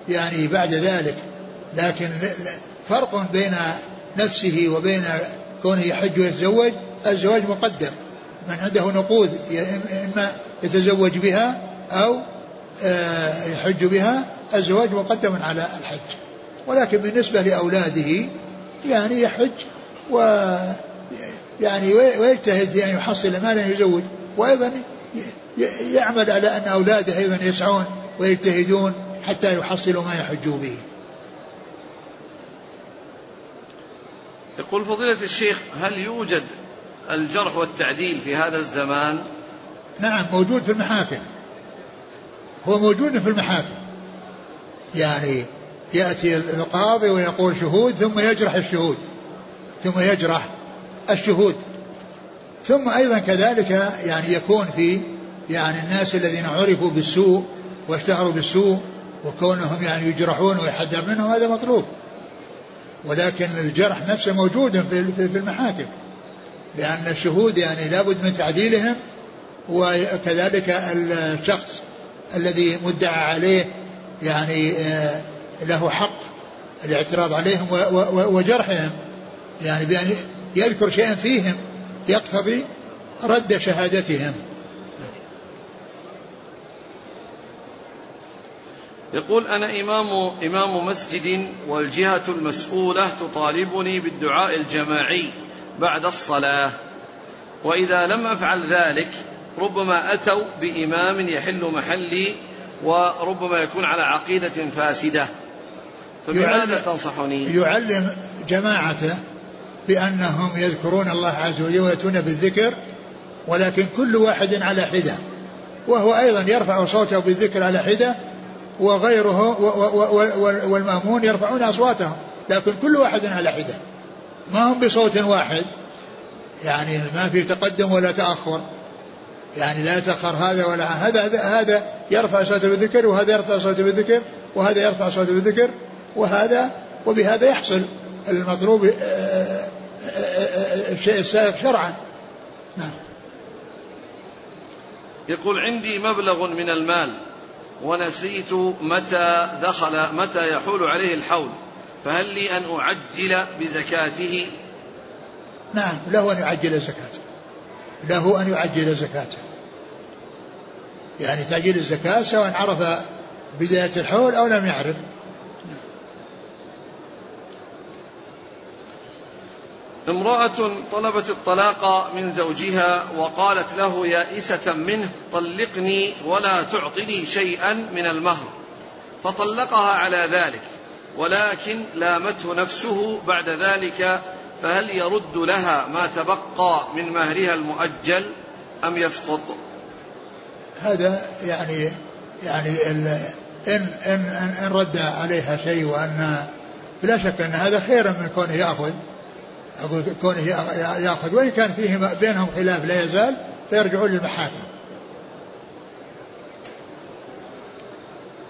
يعني بعد ذلك، لكن فرق بين نفسه وبين كونه يحج ويتزوج، الزواج مقدم، من عنده نقود إما يتزوج بها أو يحج بها، الزواج مقدم على الحج. ولكن بالنسبة لأولاده يعني يحج ويعني ويجتهد بأن يحصل ما لن يزوج, وأيضا يعمل على أن أولاده أيضا يسعون ويجتهدون حتى يحصلوا ما يحجوا به. يقول فضيلة الشيخ, هل يوجد الجرح والتعديل في هذا الزمان؟ نعم, موجود في المحاكم, هو موجود في المحاكم, يعني يأتي القاضي ويقول شهود ثم يجرح الشهود ثم أيضا كذلك يعني يكون في يعني الناس الذين عرفوا بالسوء واشتهروا بالسوء وكونهم يعني يجرحون ويحذر منهم, هذا مطلوب, ولكن الجرح نفسه موجود في المحاكم, لأن الشهود يعني لابد من تعديلهم, وكذلك الشخص الذي مدعى عليه يعني له حق الاعتراض عليهم وجرحهم, يعني بأن يذكر شيئا فيهم يقتضي رد شهادتهم. يقول أنا إمام مسجد, والجهة المسؤولة تطالبني بالدعاء الجماعي بعد الصلاة, وإذا لم أفعل ذلك ربما أتوا بإمام يحل محلي, وربما يكون على عقيدة فاسدة, فبماذا تنصحني؟ يعلم جماعته بأنهم يذكرون الله عز وجل ويأتون بالذكر, ولكن كل واحد على حدة, وهو أيضا يرفع صوته بالذكر على حدة, وغيره والمأمون يرفعون أصواتهم, لكن كل واحد على حدة, ما هم بصوت واحد, يعني ما في تقدم ولا تأخر, يعني لا يتأخر هذا ولا هذا يرفع صوته بالذكر, وهذا يرفع صوته بالذكر, وهذا يرفع صوته بالذكر, وهذا, وبهذا يحصل المطلوب الشيء السائق شرعا. يقول عندي مبلغ من المال ونسيت متى يحول عليه الحول, فهل لي أن أعجل بزكاته؟ نعم, له أن يعجل زكاته, يعني تعجيل الزكاة سواء عرف بداية الحول أو لم يعرف. امرأة طلبت الطلاق من زوجها وقالت له يائسة منه طلقني ولا تعطني شيئا من المهر, فطلقها على ذلك, ولكن لامته نفسه بعد ذلك, فهل يرد لها ما تبقى من مهرها المؤجل أم يسقط؟ هذا يعني إن رد عليها شيء, وأن لا شك أن هذا خيرا من كونه يأخذ, وإن كان فيه بينهم خلاف لا يزال, فيرجعون للمحاكم.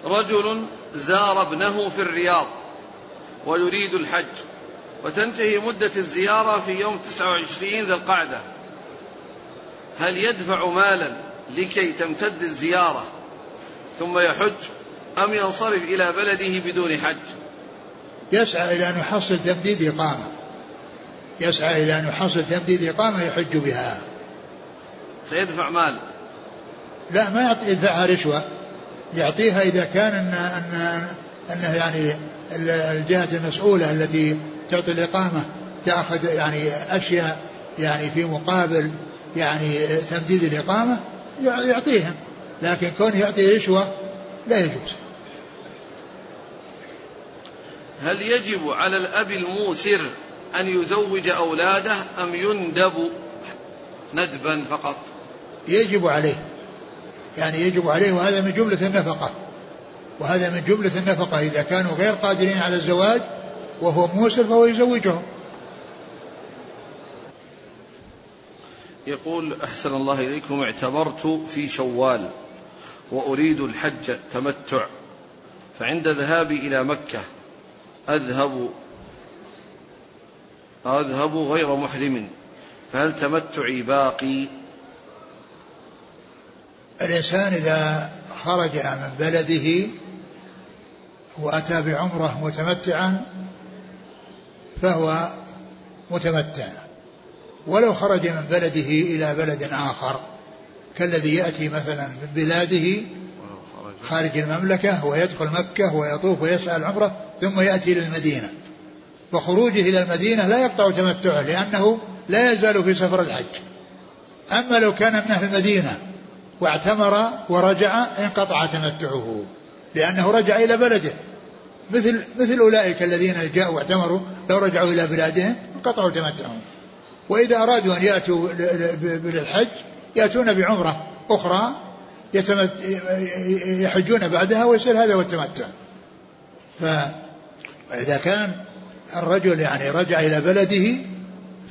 رجل زار ابنه في الرياض ويريد الحج, وتنتهي مدة الزيارة في يوم 29 ذي القعدة, هل يدفع مالا لكي تمتد الزيارة ثم يحج, أم ينصرف إلى بلده بدون حج؟ يسعى إلى أن يحصل تمديد إقامة, يحج بها. سيدفع مال؟ لا, ما يدفعها رشوة, يعطيها إذا كان أن يعني الجهة المسؤولة التي تعطي الإقامة تأخذ يعني أشياء يعني في مقابل يعني تمديد الإقامة يعطيهم, لكن كونه يعطي رشوة لا يجوز. هل يجب على الأب الموسر أن يزوج أولاده أم يندب ندبا فقط؟ يجب عليه, يعني يجب عليه, وهذا من جملة النفقة, إذا كانوا غير قادرين على الزواج وهو موسر فهو يزوجهم. يقول أحسن الله إليكم, اعتمرت في شوال وأريد الحج تمتع, فعند ذهابي إلى مكة أذهب غير محرم, فهل تمتعي باقي؟ الإنسان إذا خرج من بلده وأتى بعمره متمتعا فهو متمتع, ولو خرج من بلده إلى بلد آخر كالذي يأتي مثلا من بلاده خارج المملكة ويدخل مكة ويطوف ويسعى العمرة ثم يأتي للمدينة, فخروجه إلى المدينة لا يقطع تمتعه لأنه لا يزال في سفر الحج. أما لو كان من أهل المدينة واعتمر ورجع انقطع تمتعه لأنه رجع إلى بلده، مثل أولئك الذين جاءوا واعتمروا لو رجعوا إلى بلادهم انقطعوا تمتعهم. وإذا أرادوا أن يأتوا بالحج يأتون بعمرة أخرى يحجون بعدها ويصير هذا هو التمتع. فإذا كان الرجل يعني رجع إلى بلده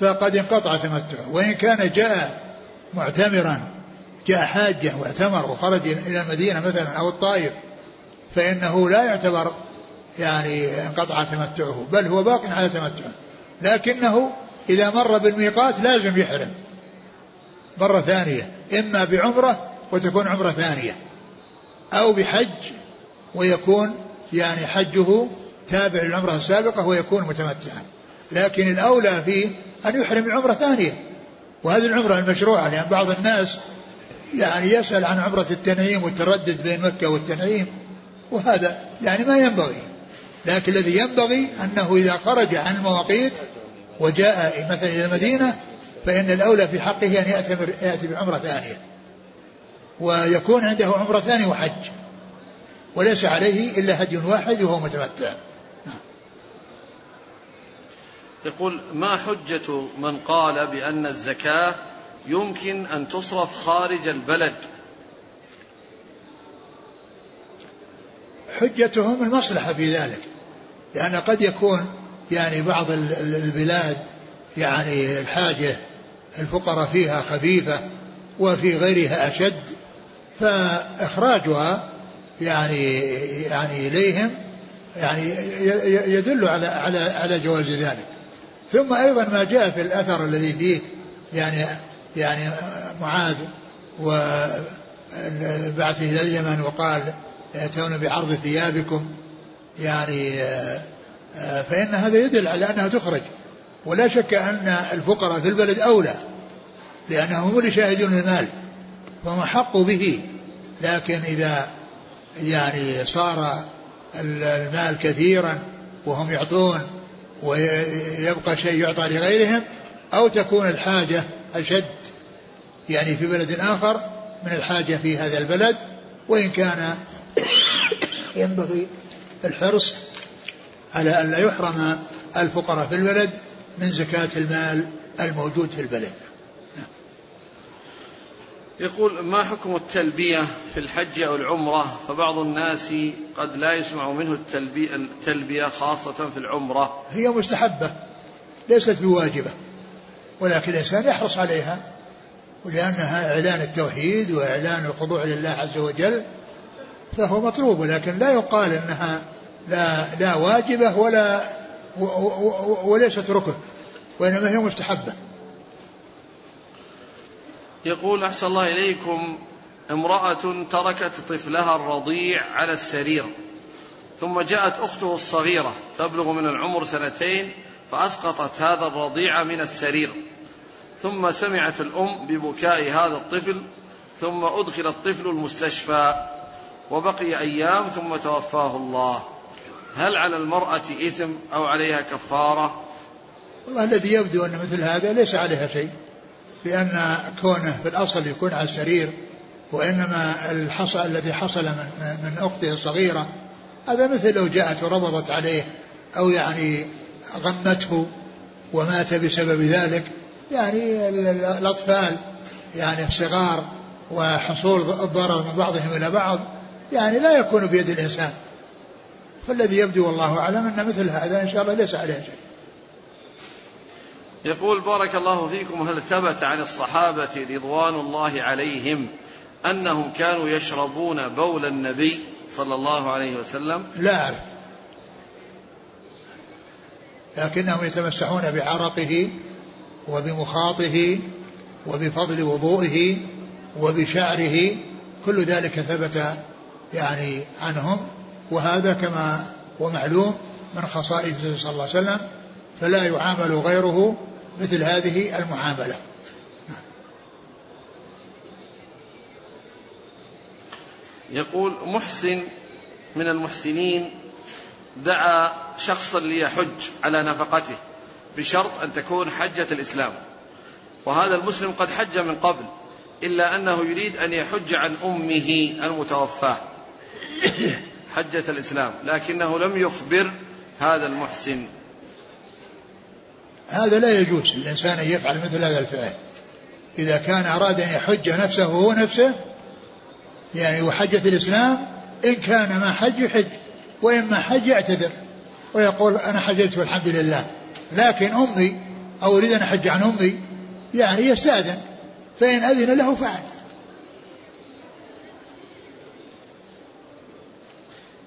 فقد انقطع تمتعه، وإن كان جاء معتمرا، جاء حاجة واعتمر وخرج إلى المدينة مثلا أو الطائف فإنه لا يعتبر يعني انقطع تمتعه، بل هو باق على تمتعه، لكنه إذا مر بالميقات لازم يحرم مرة ثانية، إما بعمرة وتكون عمرة ثانية، أو بحج ويكون يعني حجه تابع للعمرة السابقة ويكون متمتعا. لكن الأولى فيه أن يحرم عمرة ثانية، وهذه العمرة المشروعة، لأن يعني بعض الناس يعني يسأل عن عمرة التنعيم والتردد بين مكة والتنعيم، وهذا يعني ما ينبغي. لكن الذي ينبغي أنه إذا خرج عن المواقيت وجاء مثلا إلى المدينة فإن الأولى في حقه أن يأتي بعمرة ثانية، ويكون عنده عمرة ثانية وحج، وليس عليه إلا هدي واحد وهو متمتع. يقول: ما حجة من قال بأن الزكاة يمكن أن تصرف خارج البلد؟ حجتهم المصلحة في ذلك، لأن قد يكون يعني بعض البلاد يعني الحاجة الفقراء فيها خفيفة وفي غيرها أشد، فإخراجها يعني إليهم يعني يدل على جواز ذلك. ثم أيضا ما جاء في الأثر الذي فيه يعني معاذ وبعثه إلى اليمن وقال: يأتون بعرض ثيابكم، يعني فإن هذا يدل على أنها تخرج. ولا شك أن الفقراء في البلد أولى، لأنهم هم اللي يشاهدون المال فهم حق به. لكن إذا يعني صار المال كثيرا وهم يعطون ويبقى شيء يعطى لغيرهم، أو تكون الحاجة أشد يعني في بلد آخر من الحاجة في هذا البلد، وإن كان ينبغي الحرص على أن لا يحرم الفقراء في البلد من زكاة المال الموجود في البلد. يقول: ما حكم التلبية في الحج أو العمرة؟ فبعض الناس قد لا يسمع منه التلبية خاصة في العمرة. هي مستحبة ليست بواجبة، ولكن الإنسان يحرص عليها، ولأنها إعلان التوحيد وإعلان الخضوع لله عز وجل، فهو مطلوب. ولكن لا يقال أنها لا واجبة وليست ركن، وإنما هي مستحبة. يقول: أحسن الله إليكم، امرأة تركت طفلها الرضيع على السرير، ثم جاءت أخته الصغيرة تبلغ من العمر 2 فأسقطت هذا الرضيع من السرير، ثم سمعت الأم ببكاء هذا الطفل، ثم أدخل الطفل المستشفى وبقي أيام ثم توفاه الله. هل على المرأة إثم أو عليها كفارة؟ والله الذي يبدو أن مثل هذا ليس عليها شيء، لأن كونه في الأصل يكون على السرير، وإنما الذي حصل من أخته الصغيرة هذا مثل لو جاءت وربضت عليه أو يعني غمته ومات بسبب ذلك. يعني الأطفال يعني الصغار وحصول الضرر من بعضهم إلى بعض يعني لا يكون بيد الإنسان. فالذي يبدو والله أعلم أن مثل هذا إن شاء الله ليس عليه شيء. يقول: بارك الله فيكم، هل ثبت عن الصحابة رضوان الله عليهم أنهم كانوا يشربون بول النبي صلى الله عليه وسلم؟ لا أعرف، لكنهم يتمسحون بعرقه وبمخاطه وبفضل وضوئه وبشعره، كل ذلك ثبت يعني عنهم، وهذا كما ومعلوم من خصائصه صلى الله عليه وسلم، فلا يعامل غيره مثل هذه المعاملة. يقول: محسن من المحسنين دعا شخصا ليحج على نفقته بشرط أن تكون حجة الإسلام، وهذا المسلم قد حج من قبل إلا أنه يريد أن يحج عن أمه المتوفاة حجة الإسلام، لكنه لم يخبر هذا المحسن. هذا لا يجوز الإنسان أن يفعل مثل هذا الفعل إذا كان أراد أن يحج نفسه وهو نفسه، يعني وحجة الإسلام، إن كان ما حج يحج، وإما حج اعتذر ويقول أنا حججت والحمد لله، لكن أمي أو أريد أن أحج عن أمي يعني يستأذن، فإن أذن له فعل.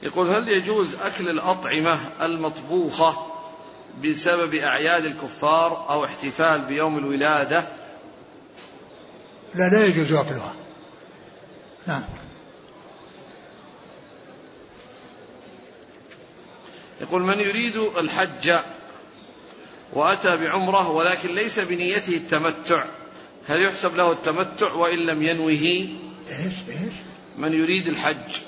يقول هل يجوز أكل الأطعمة المطبوخة بسبب أعياد الكفار أو احتفال بيوم الولادة؟ لا يجوز أكلها. نعم. يقول من يريد الحج وأتى بعمره ولكن ليس بنيته التمتع، هل يحسب له التمتع وإن لم ينوه؟ من يريد الحج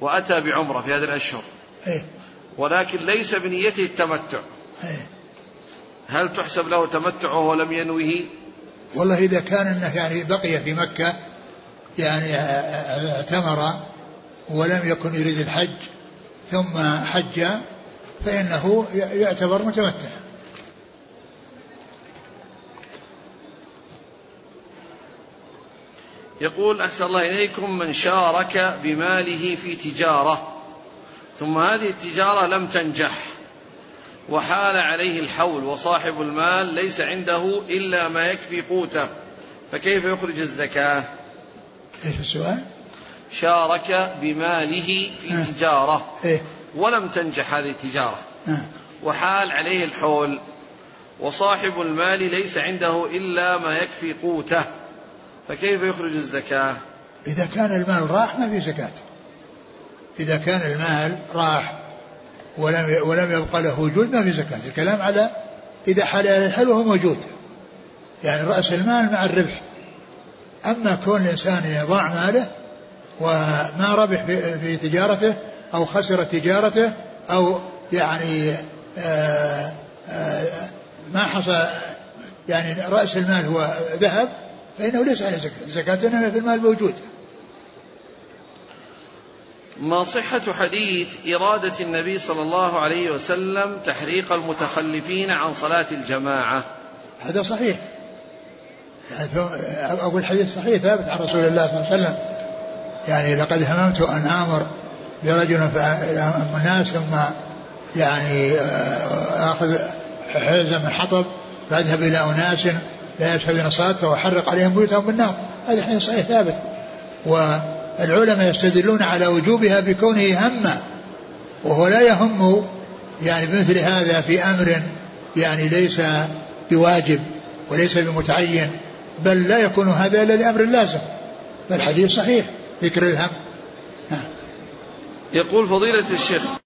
وأتى بعمره في هذه الأشهر ولكن ليس بنيته التمتع، هل تحسب له تمتع وهو لم ينوه؟ والله إذا كان أنه يعني بقي في مكة، يعني اعتمر ولم يكن يريد الحج ثم حج، فإنه يعتبر متمتع. يقول أحسن الله إليكم من شارك بماله في تجارة ثم هذه التجارة لم تنجح وحال عليه الحول وصاحب المال ليس عنده إلا ما يكفي قوته، فكيف يخرج الزكاة؟ إيش السؤال؟ شارك بماله في تجارة ولم تنجح هذه التجارة وحال عليه الحول وصاحب المال ليس عنده إلا ما يكفي قوته، فكيف يخرج الزكاة؟ إذا كان المال راح ما في زكاة. إذا كان المال راح ولم يبقى له وجود ما في زكاة. الكلام على إذا حال عليه الحول وهو موجود، يعني رأس المال مع الربح. أما كون الإنسان يضع ماله وما ربح في تجارته أو خسر تجارته أو يعني ما حصل، يعني رأس المال هو ذهب، فإنه ليس عليه زكاة. زكاة إنما في المال موجود. ما صحة حديث إرادة النبي صلى الله عليه وسلم تحريق المتخلفين عن صلاة الجماعة؟ هذا صحيح، أول الحديث صحيح ثابت عن رسول الله صلى الله عليه وسلم، يعني لقد هممت أن آمر برجل فأم الناس ثم يعني آخذ حزم من حطب فأذهب إلى أناس لا يشهدون الصلاة وحرق عليهم بيوتهم بالنار. هذا الحين صحيح ثابت، والعلماء يستدلون على وجوبها بكونه همة، وهو لا يهم يعني بمثل هذا في أمر يعني ليس بواجب وليس بمتعين، بل لا يكون هذا إلا لأمر لازم، فالحديث صحيح ذكر الهم. يقول فضيلة الشيخ